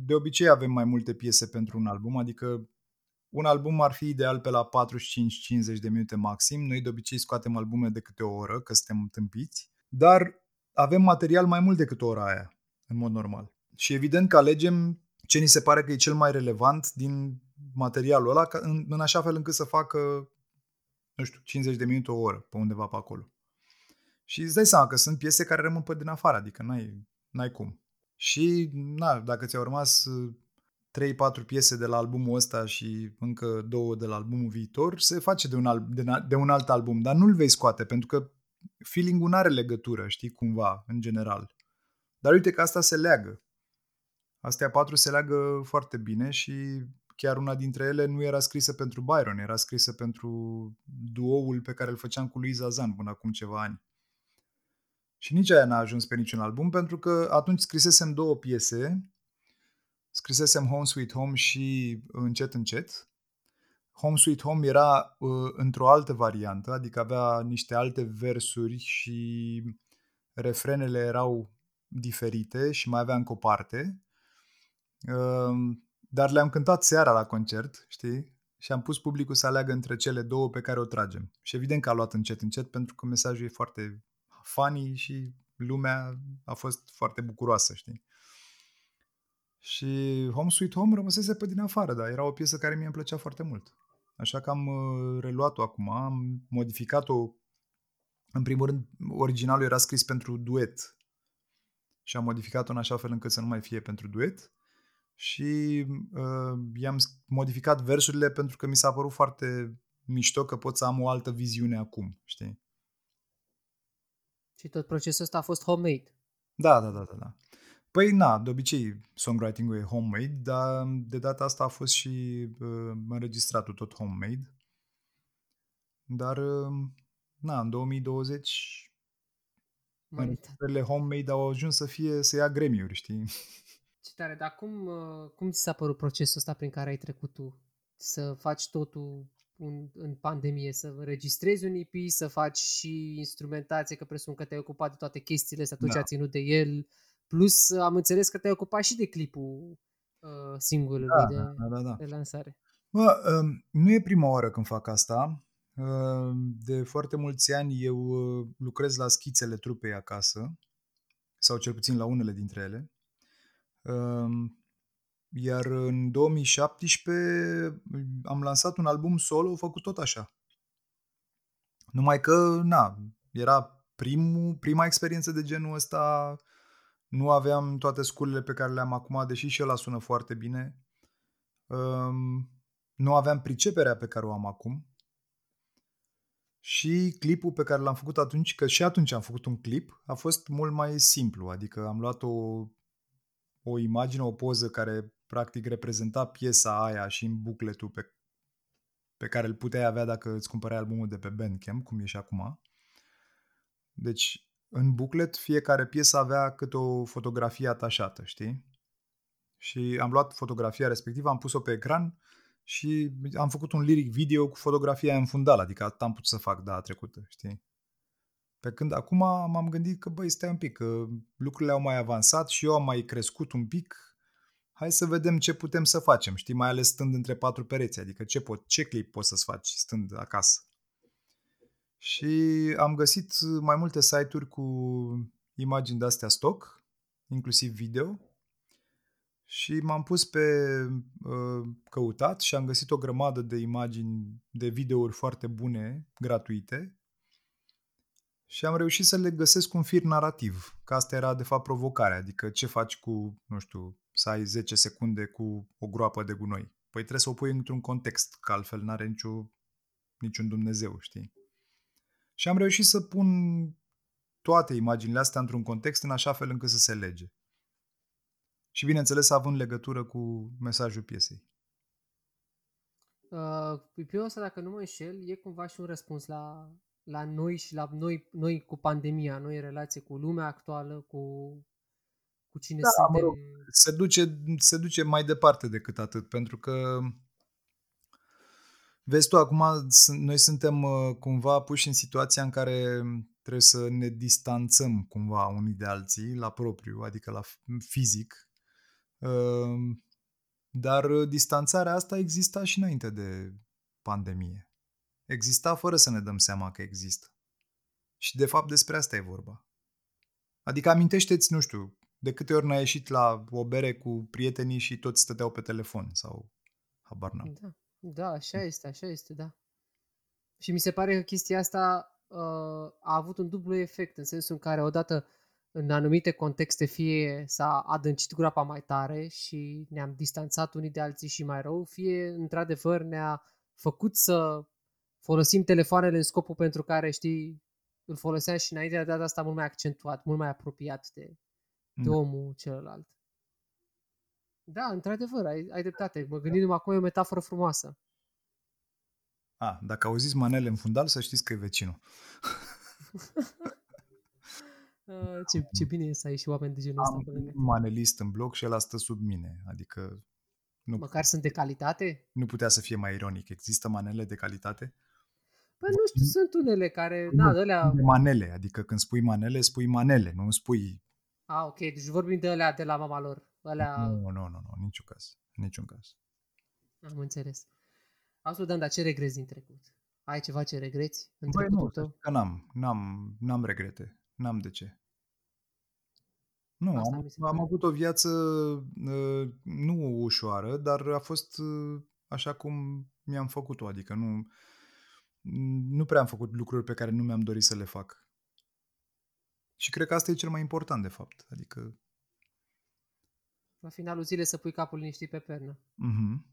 de obicei avem mai multe piese pentru un album, adică un album ar fi ideal pe la 45-50 de minute maxim. Noi de obicei scoatem albume de câte o oră, că suntem tâmpiți, dar avem material mai mult decât ora aia, în mod normal. Și evident că alegem ce ni se pare că e cel mai relevant din materialul ăla, în așa fel încât să facă, 50 de minute, o oră, pe undeva pe acolo. Și îți dai seama că sunt piese care rămân pe din afară, adică n-ai cum. Și, dacă ți-au rămas 3-4 piese de la albumul ăsta și încă 2 de la albumul viitor, se face de un alt album, dar nu-l vei scoate, pentru că feeling-ul n-are legătură, știi, cumva, în general. Dar uite că asta se leagă. Astea 4 se leagă foarte bine și chiar una dintre ele nu era scrisă pentru Byron, era scrisă pentru duo-ul pe care îl făceam cu Luiza Zan până acum ceva ani. Și nici aia n-a ajuns pe niciun album, pentru că atunci scrisesem 2 piese, scrisesem Home Sweet Home și Încet Încet. Home Sweet Home era într-o altă variantă, adică avea niște alte versuri și refrenele erau diferite și mai avea încă o parte. Dar le-am cântat seara la concert, știi? Și am pus publicul să aleagă între cele 2 pe care o tragem. Și evident că a luat Încet Încet, pentru că mesajul e foarte... fanii și lumea a fost foarte bucuroasă, știi? Și Home Sweet Home rămăsese pe din afară, dar era o piesă care mie îmi plăcea foarte mult. Așa că am reluat-o acum, am modificat-o. În primul rând, originalul era scris pentru duet și am modificat-o în așa fel încât să nu mai fie pentru duet. Și i-am modificat versurile pentru că mi s-a părut foarte mișto că pot să am o altă viziune acum, știi? Și tot procesul ăsta a fost homemade. Da. Păi de obicei songwriting-ul e homemade, dar de data asta a fost și înregistratul tot homemade. Dar, în 2020 manifestările homemade au ajuns să ia gremiuri, știi? Ce tare, dar cum ți s-a părut procesul ăsta prin care ai trecut tu? Să faci totul în pandemie, să înregistrezi un EP, să faci și instrumentație, că presupun că te-ai ocupat de toate chestiile astea, tot ce ai ținut de el, plus am înțeles că te-ai ocupat și de clipul singurului de lansare. Bă, nu e prima oară când fac asta. De foarte mulți ani eu lucrez la schițele trupei acasă, sau cel puțin la unele dintre ele. Iar în 2017 am lansat un album solo făcut tot așa. Numai că, era prima experiență de genul ăsta, nu aveam toate sculele pe care le-am acum, deși și ăla sună foarte bine. Nu aveam priceperea pe care o am acum. Și clipul pe care l-am făcut atunci, că și atunci am făcut un clip, a fost mult mai simplu. Adică am luat o imagine, o poză care practic reprezenta piesa aia și în bucletul pe care îl puteai avea dacă îți cumpărai albumul de pe Bandcamp, cum e și acum. Deci, în buclet, fiecare piesă avea câte o fotografie atașată, știi? Și am luat fotografia respectivă, am pus-o pe ecran și am făcut un lyric video cu fotografia în fundal, adică atât am putut să fac data trecută, știi? Pe când acum m-am gândit că, stai un pic, că lucrurile au mai avansat și eu am mai crescut un pic, hai să vedem ce putem să facem, știi? Mai ales stând între patru pereți, adică ce clip poți să-ți faci stând acasă. Și am găsit mai multe site-uri cu imagini de-astea stock, inclusiv video, și m-am pus pe căutat și am găsit o grămadă de imagini, de videouri foarte bune, gratuite, și am reușit să le găsesc un fir narrativ, că asta era de fapt provocarea, adică ce faci cu, să ai 10 secunde cu o groapă de gunoi. Păi trebuie să o pui într-un context, că altfel n-are niciun Dumnezeu, știi? Și am reușit să pun toate imaginile astea într-un context în așa fel încât să se lege. Și bineînțeles având legătură cu mesajul piesei. Pipiul ăsta, dacă nu mă înșel, e cumva și un răspuns la noi și la noi cu pandemia, noi în relație cu lumea actuală, cu cine suntem. Mă rog, se duce mai departe decât atât, pentru că vezi tu, acum noi suntem cumva puși în situația în care trebuie să ne distanțăm cumva unii de alții, la propriu, adică la fizic, dar distanțarea asta exista și înainte de pandemie. Exista fără să ne dăm seama că există. Și de fapt despre asta e vorba. Adică amintește-ți, de câte ori n-ai ieșit la o bere cu prietenii și toți stăteau pe telefon sau habar n-am. Da, așa este, da. Și mi se pare că chestia asta a avut un dublu efect, în sensul în care odată în anumite contexte fie s-a adâncit groapa mai tare și ne-am distanțat unii de alții și mai rău, fie într-adevăr ne-a făcut să folosim telefoanele în scopul pentru care, îl foloseam și înainte, de data asta mult mai accentuat, mult mai apropiat de omul celălalt. Da, într-adevăr, ai dreptate. Mă gândim acum, e o metaforă frumoasă. Dacă auziți manele în fundal, să știți că e vecinul. Ce bine e să ai și oameni de genul ăsta. Am un manelist în bloc și el stă sub mine, adică... Măcar sunt de calitate? Nu putea să fie mai ironic. Există manele de calitate? Păi sunt unele care... Manele, adică când spui manele, spui manele, nu spui... ok, deci vorbim de alea de la mama lor. Alea... Nu, niciun caz. Am înțeles. Absolut, Dan, dar ce regrezi din trecut? Ai ceva ce regreți în trecutul tău? Că n-am regrete. N-am de ce. Nu, am avut o viață nu ușoară, dar a fost așa cum mi-am făcut-o, adică nu prea am făcut lucruri pe care nu mi-am dorit să le fac. Și cred că asta e cel mai important, de fapt, adică... La finalul zilei să pui capul liniștit pe pernă. Mhm.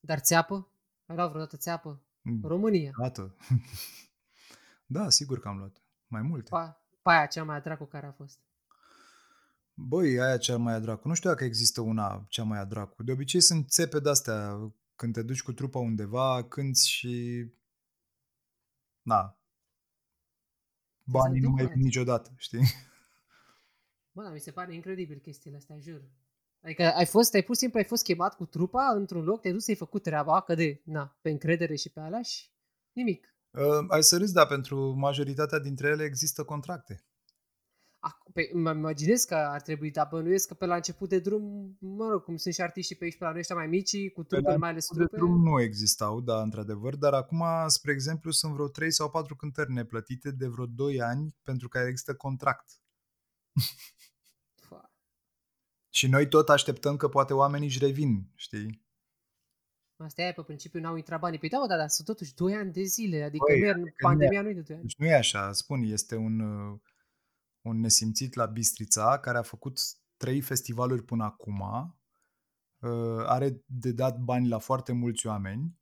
Dar țeapă? Ai luat vreodată țeapă? România. Da, sigur că am luat. Mai multe. Aia cea mai a dracu care a fost. Băi, aia cea mai a dracu. Nu știu dacă există una cea mai a dracu. De obicei sunt țepe de-astea. Când te duci cu trupa undeva, cânti și... banii nu mai vin niciodată, știi? Bă, mi se pare incredibil chestiile astea, jur. Adică ai fost chemat cu trupa într-un loc, te-ai dus să-i făcut treaba, că de, na, pe încredere și pe alea și nimic. Ai să râzi, da, pentru majoritatea dintre ele există contracte. Mă imaginez că ar trebui, dar bănuiesc că pe la început de drum, mă rog, cum sunt și artiștii pe aici, pe la noi ăștia mai mici, cu trupe, mai ales trupe. Pe drum nu existau, da, într-adevăr, dar acum, spre exemplu, sunt vreo 3 sau 4 cântări neplătite de vreo 2 ani pentru care există contract. Și noi tot așteptăm că poate oamenii își revin, știi? Asta e, pe principiu n-au intrat banii. Păi da, dar sunt totuși 2 ani de zile, adică pandemia nu e de 2 ani. Deci nu e așa, spun, este un nesimțit la Bistrița, care a făcut 3 festivaluri până acum, are de dat bani la foarte mulți oameni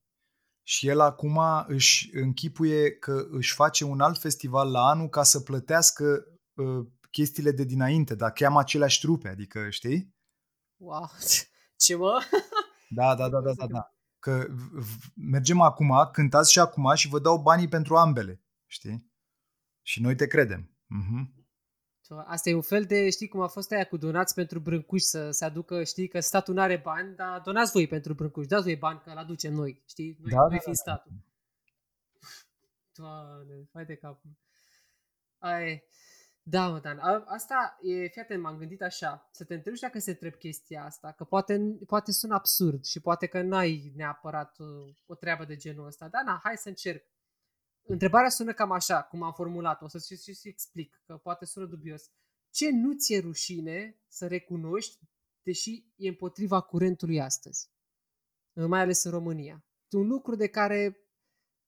și el acum își închipuie că își face un alt festival la anul ca să plătească chestiile de dinainte, dar cheamă aceleași trupe, adică, știi? Wow, ce mă? Da. Că mergem acum, cântați și acum și vă dau banii pentru ambele, știi? Și noi te credem. Mhm. Asta e un fel de, știi cum a fost aia cu donați pentru Brâncuși, să se aducă, știi, că statul n-are bani, dar donați voi pentru Brâncuși, dați voi bani, că îl aducem noi, știi? Noi fiind statul. Doamne, hai de capul. Da, mă, Dan, asta e, fii atent, m-am gândit așa, să te întrebi dacă se întrebi chestia asta, că poate sună absurd și poate că n-ai neapărat o treabă de genul ăsta, dar na, hai să încerc. Întrebarea sună cam așa, cum am formulat-o, o să și explic, că poate sună dubios. Ce nu ți-e rușine să recunoști, deși e împotriva curentului astăzi? Mai ales în România. Un lucru de care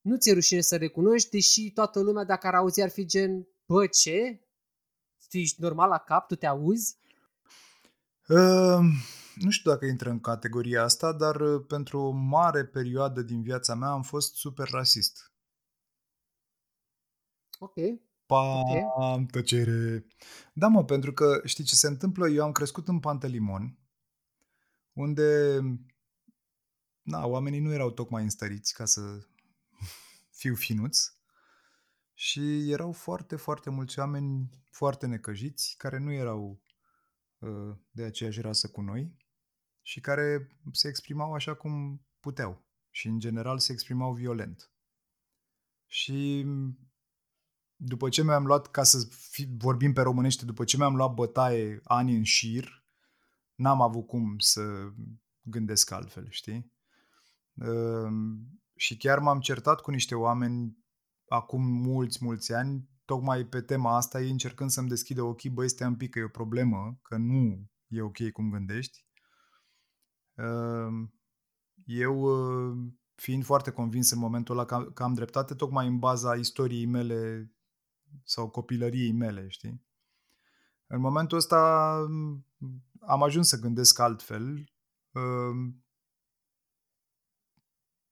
nu ți-e rușine să recunoști, deși toată lumea, dacă ar auzi, ar fi gen, bă, ce? Tu ești normal la cap? Tu te auzi? Nu știu dacă intră în categoria asta, dar pentru o mare perioadă din viața mea am fost super rasist. Tăcere. Da, mă, pentru că știi ce se întâmplă? Eu am crescut în Pantelimon, unde oamenii nu erau tocmai înstăriți, ca să fiu finuț, și erau foarte, foarte mulți oameni foarte necăjiți, care nu erau de aceeași rasă cu noi și care se exprimau așa cum puteau și în general se exprimau violent. Și după ce mi-am luat, ca să vorbim pe românește, după ce mi-am luat bătaie ani în șir, n-am avut cum să gândesc altfel, știi? Și chiar m-am certat cu niște oameni acum mulți ani, tocmai pe tema asta, ei încercând să-mi deschidă ochii, băi, stai un pic că e o problemă, că nu e ok cum gândești. Eu, fiind foarte convins în momentul ăla că am dreptate, tocmai în baza istoriei mele sau copilăriei mele, știi? În momentul ăsta am ajuns să gândesc altfel.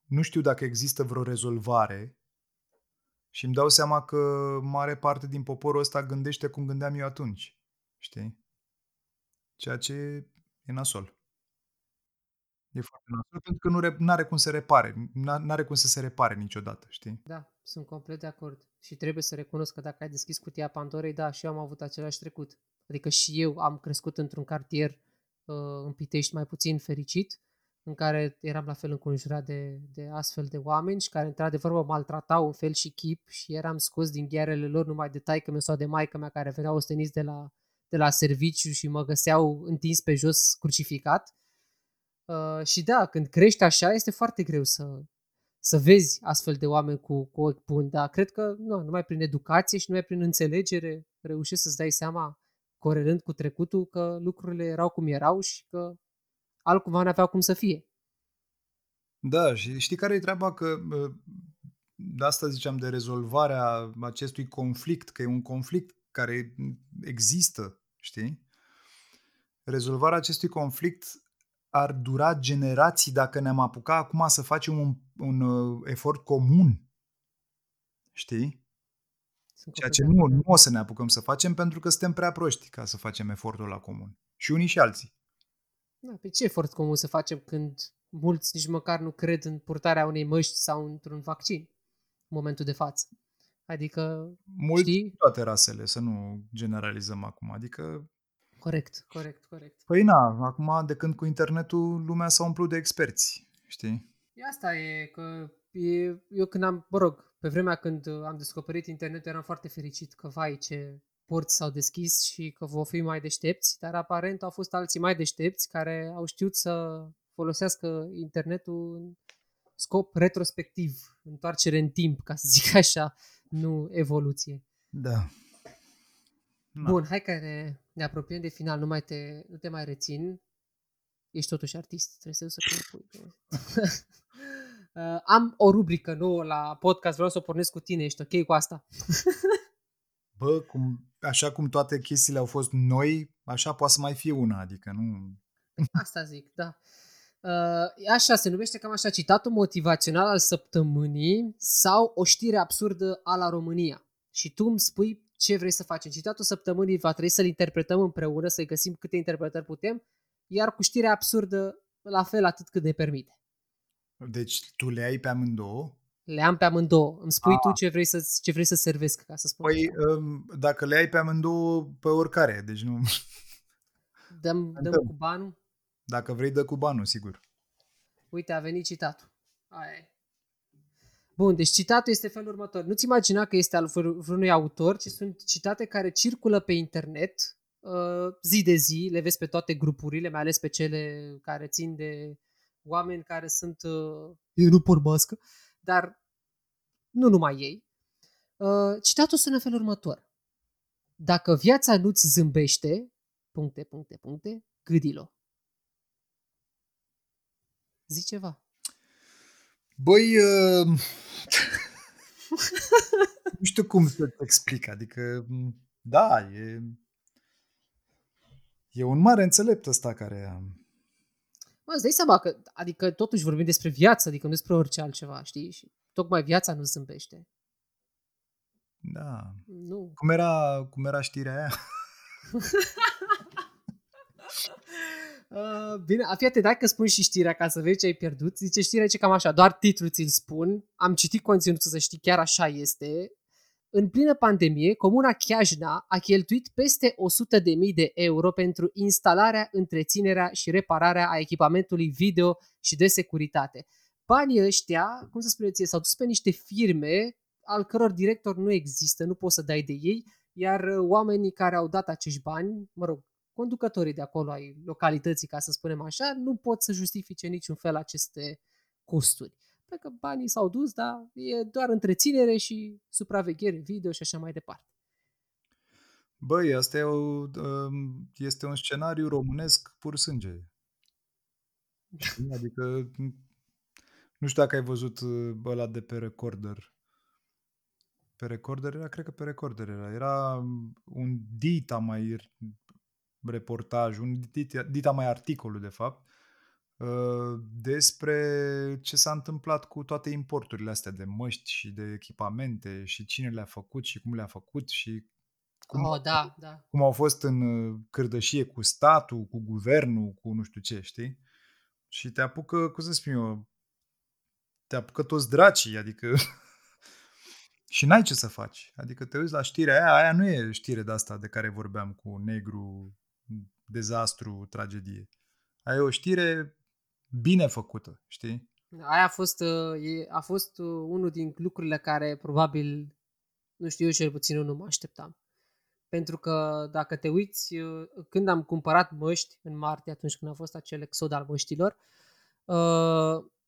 Nu știu dacă există vreo rezolvare și îmi dau seama că mare parte din poporul ăsta gândește cum gândeam eu atunci, știi? Ceea ce e nasol. E foarte nasol pentru că n-are cum să repare, n-are cum să se repare niciodată, știi? Da, sunt complet de acord și trebuie să recunosc că dacă ai deschis cutia Pandorei, da, și eu am avut același trecut. Adică și eu am crescut într-un cartier în Pitești mai puțin fericit, în care eram la fel înconjurat de astfel de oameni și care într-adevăr mă maltratau în fel și chip și eram scos din ghearele lor numai de taică-mea sau de maică-mea care veneau osteniți de la serviciu și mă găseau întins pe jos crucificat. Și da, când crești așa, este foarte greu să vezi astfel de oameni cu ochi buni, dar cred că numai prin educație și numai prin înțelegere reușești să-ți dai seama, corelând cu trecutul, că lucrurile erau cum erau și că altcumva n-aveau cum să fie. Da, și știi care e treaba? Că de asta ziceam de rezolvarea acestui conflict, că e un conflict care există, știi? Rezolvarea acestui conflict ar dura generații dacă ne-am apucat acum să facem un efort comun, știi? Ceea ce nu o să ne apucăm să facem pentru că suntem prea proști ca să facem efortul ăla comun. Și unii și alții. Da, pe ce efort comun să facem când mulți nici măcar nu cred în purtarea unei măști sau într-un vaccin în momentul de față? Adică, mult, știi? Toate rasele, să nu generalizăm acum, adică... Corect. Păi na, acum de când cu internetul lumea s-a umplut de experți, știi? Asta e, că e, eu când am, pe vremea când am descoperit internetul eram foarte fericit că, vai, ce porți s-au deschis și că vor fi mai deștepți, dar aparent au fost alții mai deștepți care au știut să folosească internetul în scop retrospectiv, întoarcere în timp, ca să zic așa, nu evoluție. Da. Na. Bun, hai că ne apropiem de final, nu te mai rețin. Ești totuși artist, trebuie să pui. Am o rubrică nouă la podcast, vreau să o pornesc cu tine, ești ok cu asta? Bă, așa cum toate chestiile au fost noi, așa poate să mai fie una, adică nu... Asta zic, da. Așa, se numește cam așa, citatul motivațional al săptămânii sau o știre absurdă a la România. Și tu îmi spui ce vrei să facem. Citatul săptămânii va trebui să-l interpretăm împreună, să-i găsim câte interpretări putem, iar cu știrea absurdă, la fel atât cât ne permite. Deci tu le ai pe amândouă? Le am pe amândouă. Îmi spui tu ce vrei să servesc, ca să spun. Păi, dacă le ai pe amândouă, pe oricare, deci nu... Dăm cu banul? Dacă vrei, dă cu banul, sigur. Uite, a venit citatul. Aia. Bun, deci citatul este felul următor. Nu-ți imagina că este al vreunui autor, ci sunt citate care circulă pe internet zi de zi, le vezi pe toate grupurile, mai ales pe cele care țin de oameni care sunt... Eu nu port mască, dar nu numai ei. Citatul sună felul următor. Dacă viața nu-ți zâmbește, ... gâdilo. Zici ceva. Băi, nu știu cum să-ți explic, adică, da, e un mare înțelept ăsta care... Mă, îți dai seama că, adică, totuși vorbim despre viață, adică nu despre orice altceva, știi? Și tocmai viața nu zâmbește. Da. Nu. Cum era știrea aia? Bine, fii atent, dacă spun și știrea ca să vezi ce ai pierdut. Zice știrea ce cam așa, doar titlul ți-l spun, am citit conținutul să știi, chiar așa este. În plină pandemie, comuna Chiajna a cheltuit peste 100.000 de euro pentru instalarea, întreținerea și repararea a echipamentului video și de securitate. Banii ăștia, cum să spun eu ție, s-au dus pe niște firme al căror director nu există, nu poți să dai de ei, iar oamenii care au dat acești bani, conducătorii de acolo ai localității, ca să spunem așa, nu pot să justifice niciun fel aceste costuri. Pentru că banii s-au dus, dar e doar întreținere și supraveghere, video și așa mai departe. Băi, asta este un scenariu românesc pur sânge. Adică, nu știu dacă ai văzut ăla de pe Recorder. Pe Recorder era? Cred că pe Recorder era. Era un dita mai... reportaj, un dita mai articolul de fapt, despre ce s-a întâmplat cu toate importurile astea de măști și de echipamente și cine le-a făcut și cum le-a făcut și cum, cum au fost în cârdășie cu statul, cu guvernul, cu nu știu ce, știi? Și te apucă, cum să spun eu, te apucă toți dracii, adică și n-ai ce să faci. Adică te uiți la știrea aia nu e știre de asta de care vorbeam cu negru, dezastru, tragedie. Aia e o știre bine făcută, știi? Aia a fost unul din lucrurile care probabil, nu știu, eu cel puțin eu nu mă așteptam. Pentru că dacă te uiți, când am cumpărat măști în martie, atunci când a fost acel exod al măștilor,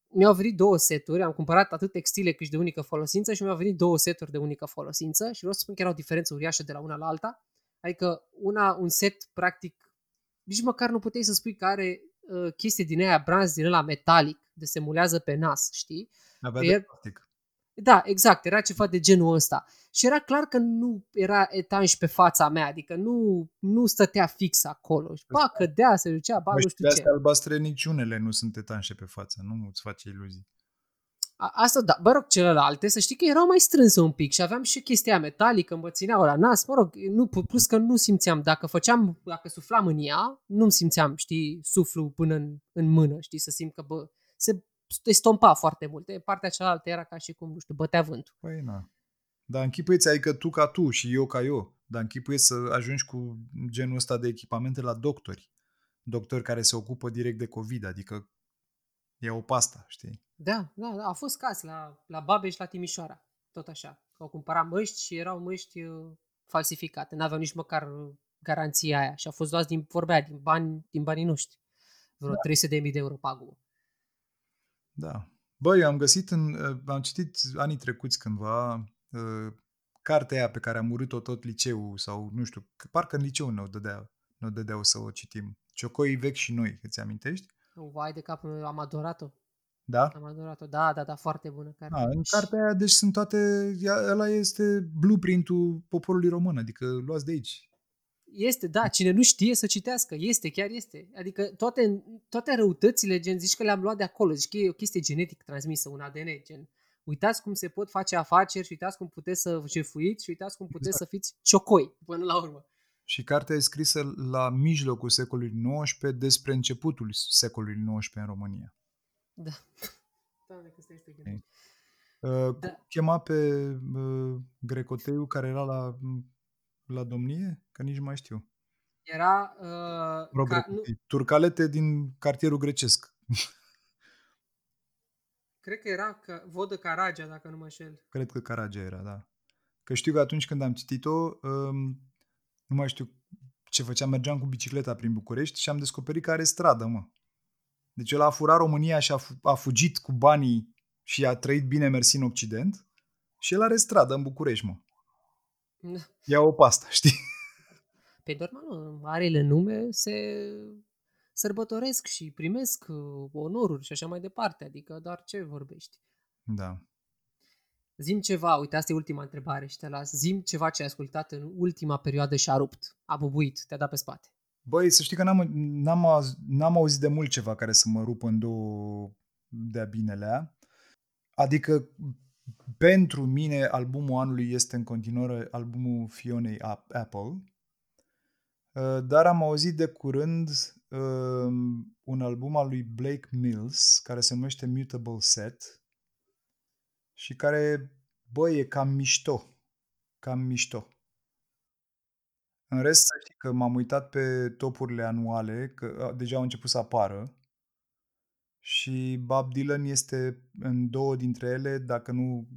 mi-au venit două seturi, am cumpărat atât textile cât și de unică folosință și mi-au venit două seturi de unică folosință și vreau să spun că era o diferență uriașă de la una la alta. Adică un set, practic, nici măcar nu puteai să spui că are chestii din aia, branzi din ăla metalic, de se mulează pe nas, știi? Plastic. Da, exact, era ceva de genul ăsta. Și era clar că nu era etanș pe fața mea, adică nu stătea fix acolo. Ba, cădea, se ducea, ba, nu știu ce. Astea albastre niciunele nu sunt etanșe pe față, nu îți face iluzii. Asta da, celelalte, să știi că erau mai strânse un pic și aveam și chestia metalică, mă țineau la nas, plus că nu simțeam, dacă suflam în ea, nu-mi simțeam, știi, suflu până în mână, știi, să simt că, bă, se estompa foarte mult. Partea cealaltă era ca și cum, nu știu, bătea vântul. Păi, na. Dar închipuieți, adică tu ca tu și eu ca eu, dar închipuieți să ajungi cu genul ăsta de echipamente la doctori. Doctori care se ocupă direct de COVID, adică e o pasta, știi? Da, da, da, a fost caz la Babeș, la Timișoara, tot așa. Au cumpărat măști și erau măști falsificate, n-aveau nici măcar garanția aia și a fost luați din banii noștri, vreo 300.000 de euro pagubă. Da. Băi, eu am găsit, am citit anii trecuți cândva cartea aia pe care am urât-o tot liceul sau nu știu, parcă în liceu ne-o dădeau să o citim. Ciocoii vechi și noi, îți amintești? Vai de capul meu, am adorat-o. Da? Am adorat-o, da, foarte bună cartea. Da, în cartea aia, deci sunt toate, ăla este blueprint-ul poporului român, adică luați de aici. Este, da, cine nu știe să citească, chiar este. Adică toate răutățile, gen, zici că le-am luat de acolo, zici că e o chestie genetic transmisă, un ADN, gen. Uitați cum se pot face afaceri și uitați cum puteți să jefuiți și uitați cum puteți să fiți ciocoi până la urmă. Și cartea e scrisă la mijlocul secolului XIX despre începutul secolului XIX în România. Da. Doamne, că stai să te gândești. Chema pe Grecoteu care era la domnie? Că nici mai știu. Era... Turcalete din cartierul grecesc. Cred că era Vodă Caragea, dacă nu mă șel. Cred că Caragea era, da. Că știu că atunci când am citit-o... Nu mai știu ce făceam, mergeam cu bicicleta prin București și am descoperit că are stradă, mă. Deci el a furat România și a fugit cu banii și a trăit bine mersi în Occident și el are stradă în București, mă. Ia o pasta, știi? Pe normal, nu. Marele nume se sărbătoresc și primesc onoruri și așa mai departe, adică doar ce vorbești. Da. Zi-mi ceva, uite, asta e ultima întrebare și te las. Zi-mi ceva ce ai ascultat în ultima perioadă și a rupt, a bubuit, te-a dat pe spate. Băi, să știi că n-am auzit de mult ceva care să mă rupă în două de-a binelea. Adică, pentru mine, albumul anului este în continuare albumul Fionei Apple. Dar am auzit de curând un album al lui Blake Mills, care se numește Mutable Set. Și care, băi, e cam mișto. În rest, știi că m-am uitat pe topurile anuale, că deja au început să apară. Și Bob Dylan este în două dintre ele, dacă nu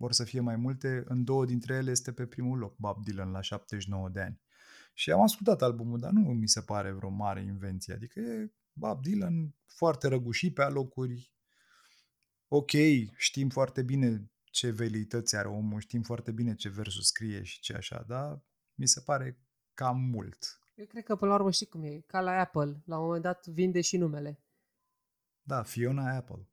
or să fie mai multe, în două dintre ele este pe primul loc Bob Dylan la 79 de ani. Și am ascultat albumul, dar nu mi se pare vreo mare invenție. Adică e Bob Dylan foarte răgușit pe alocuri. Ok, știm foarte bine ce velități are omul, știm foarte bine ce versuri scrie și ce așa, dar mi se pare cam mult. Eu cred că până la urmă știi cum e, ca la Apple, la un moment dat vinde și numele. Da, Fiona Apple.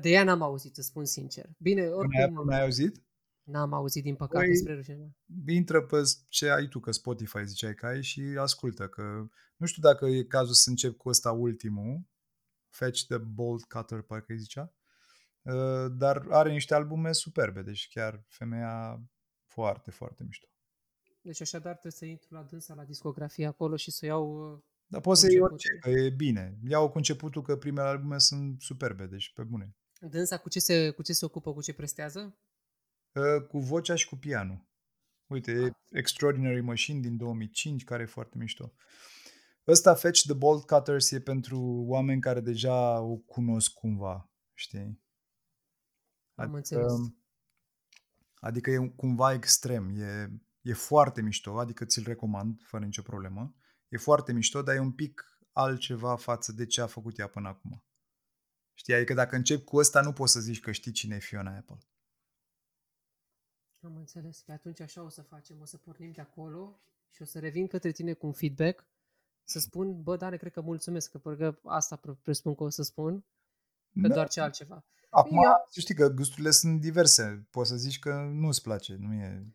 De ea n-am auzit, îți spun sincer. Bine, oricum... N-ai auzit? N-am auzit, din păcate, spre rușine. Intră pe ce ai tu, că Spotify ziceai că ai și ascultă, că nu știu dacă e cazul să încep cu ăsta ultimul, Fetch the Bolt Cutter, parcă îi zicea. Dar are niște albume superbe, deci chiar femeia foarte, foarte mișto. Deci așadar trebuie să intru la dânsa, la discografie acolo și să iau... Dar poți să iei orice, că e bine. Iau cu începutul că primele albume sunt superbe, deci pe bune. Dânsa cu ce se ocupă, cu ce prestează? Cu vocea și cu pianul. Uite, e Extraordinary Machine din 2005, care e foarte mișto. Ăsta, Fetch the Bolt Cutters, e pentru oameni care deja o cunosc cumva, știi? Am înțeles. Adică e cumva extrem, e foarte mișto, adică ți-l recomand, fără nicio problemă. E foarte mișto, dar e un pic altceva față de ce a făcut ea până acum. Știi? Adică dacă începi cu ăsta, nu poți să zici că știi cine e Fiona Apple. Am înțeles. Pe atunci așa o să facem, o să pornim de acolo și o să revin către tine cu un feedback. Să spun, bă, Dane, cred că mulțumesc, că asta presupun că o să spun, că da. Doar ce altceva. Acum, știi că gusturile sunt diverse, poți să zici că nu-ți place, nu e...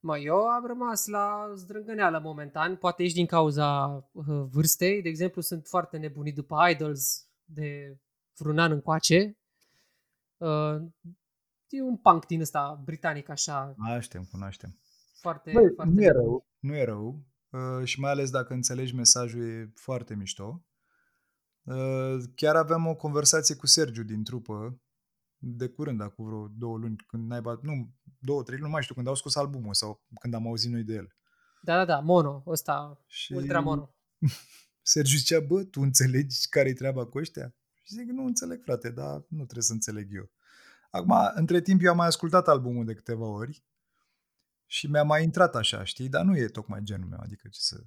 Mă, eu am rămas la zdrângâneală momentan, poate ești din cauza vârstei, de exemplu, sunt foarte nebunit după Idols de vreun an încoace. E un punk din ăsta britanic, așa. Cunoaștem. Foarte, băi, foarte... Nu e rău. Și mai ales dacă înțelegi mesajul, e foarte mișto. Chiar aveam o conversație cu Sergiu din trupă de curând, acum vreo 2 luni, când naiba, nu, 2-3 luni, nu mai știu, când au scos albumul sau când am auzit noi de el. Da, da, da, mono, ăsta, și... ultra mono. Sergiu zicea, bă, tu înțelegi care-i treaba cu ăștia? Și zic, nu înțeleg, frate, dar nu trebuie să înțeleg eu. Acum, între timp, eu am mai ascultat albumul de câteva ori și mi-a mai intrat așa, știi? Dar nu e tocmai genul meu, adică ce să...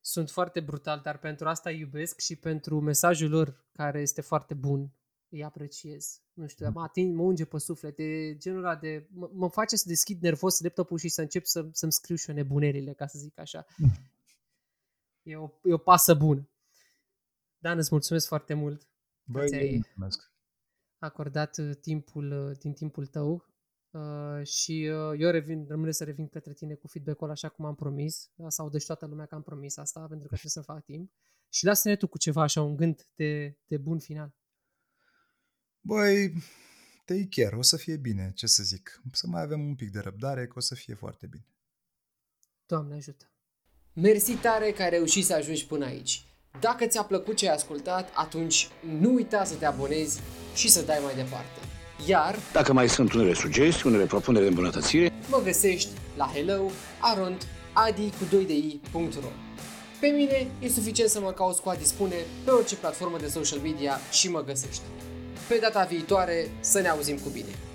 Sunt foarte brutal, dar pentru asta iubesc și pentru mesajul lor, care este foarte bun, îi apreciez. Nu știu, mă unge pe suflet, e genul ăla de... Mă face să deschid nervos laptopul și să încep să-mi scriu și eu nebunerile, ca să zic așa. E o pasă bună. Dan, îți mulțumesc foarte mult. Băi, mulțumesc. Acordat timpul din timpul tău și eu rămâne să revin către tine cu feedback-ul așa cum am promis. Să audă și toată lumea că am promis asta, pentru că trebuie să fac timp. Și lasă-ne tu cu ceva așa, un gând de bun final. Băi, chiar o să fie bine, ce să zic. Să mai avem un pic de răbdare, că o să fie foarte bine. Doamne ajută! Mersi tare că ai reușit să ajungi până aici. Dacă ți-a plăcut ce ai ascultat, atunci nu uita să te abonezi și să dai mai departe. Iar, dacă mai sunt unele sugestii, unele propuneri de îmbunătățire, mă găsești la hello@adi.ro. Pe mine e suficient să mă cauți cu Adispune pe orice platformă de social media și mă găsești. Pe data viitoare să ne auzim cu bine!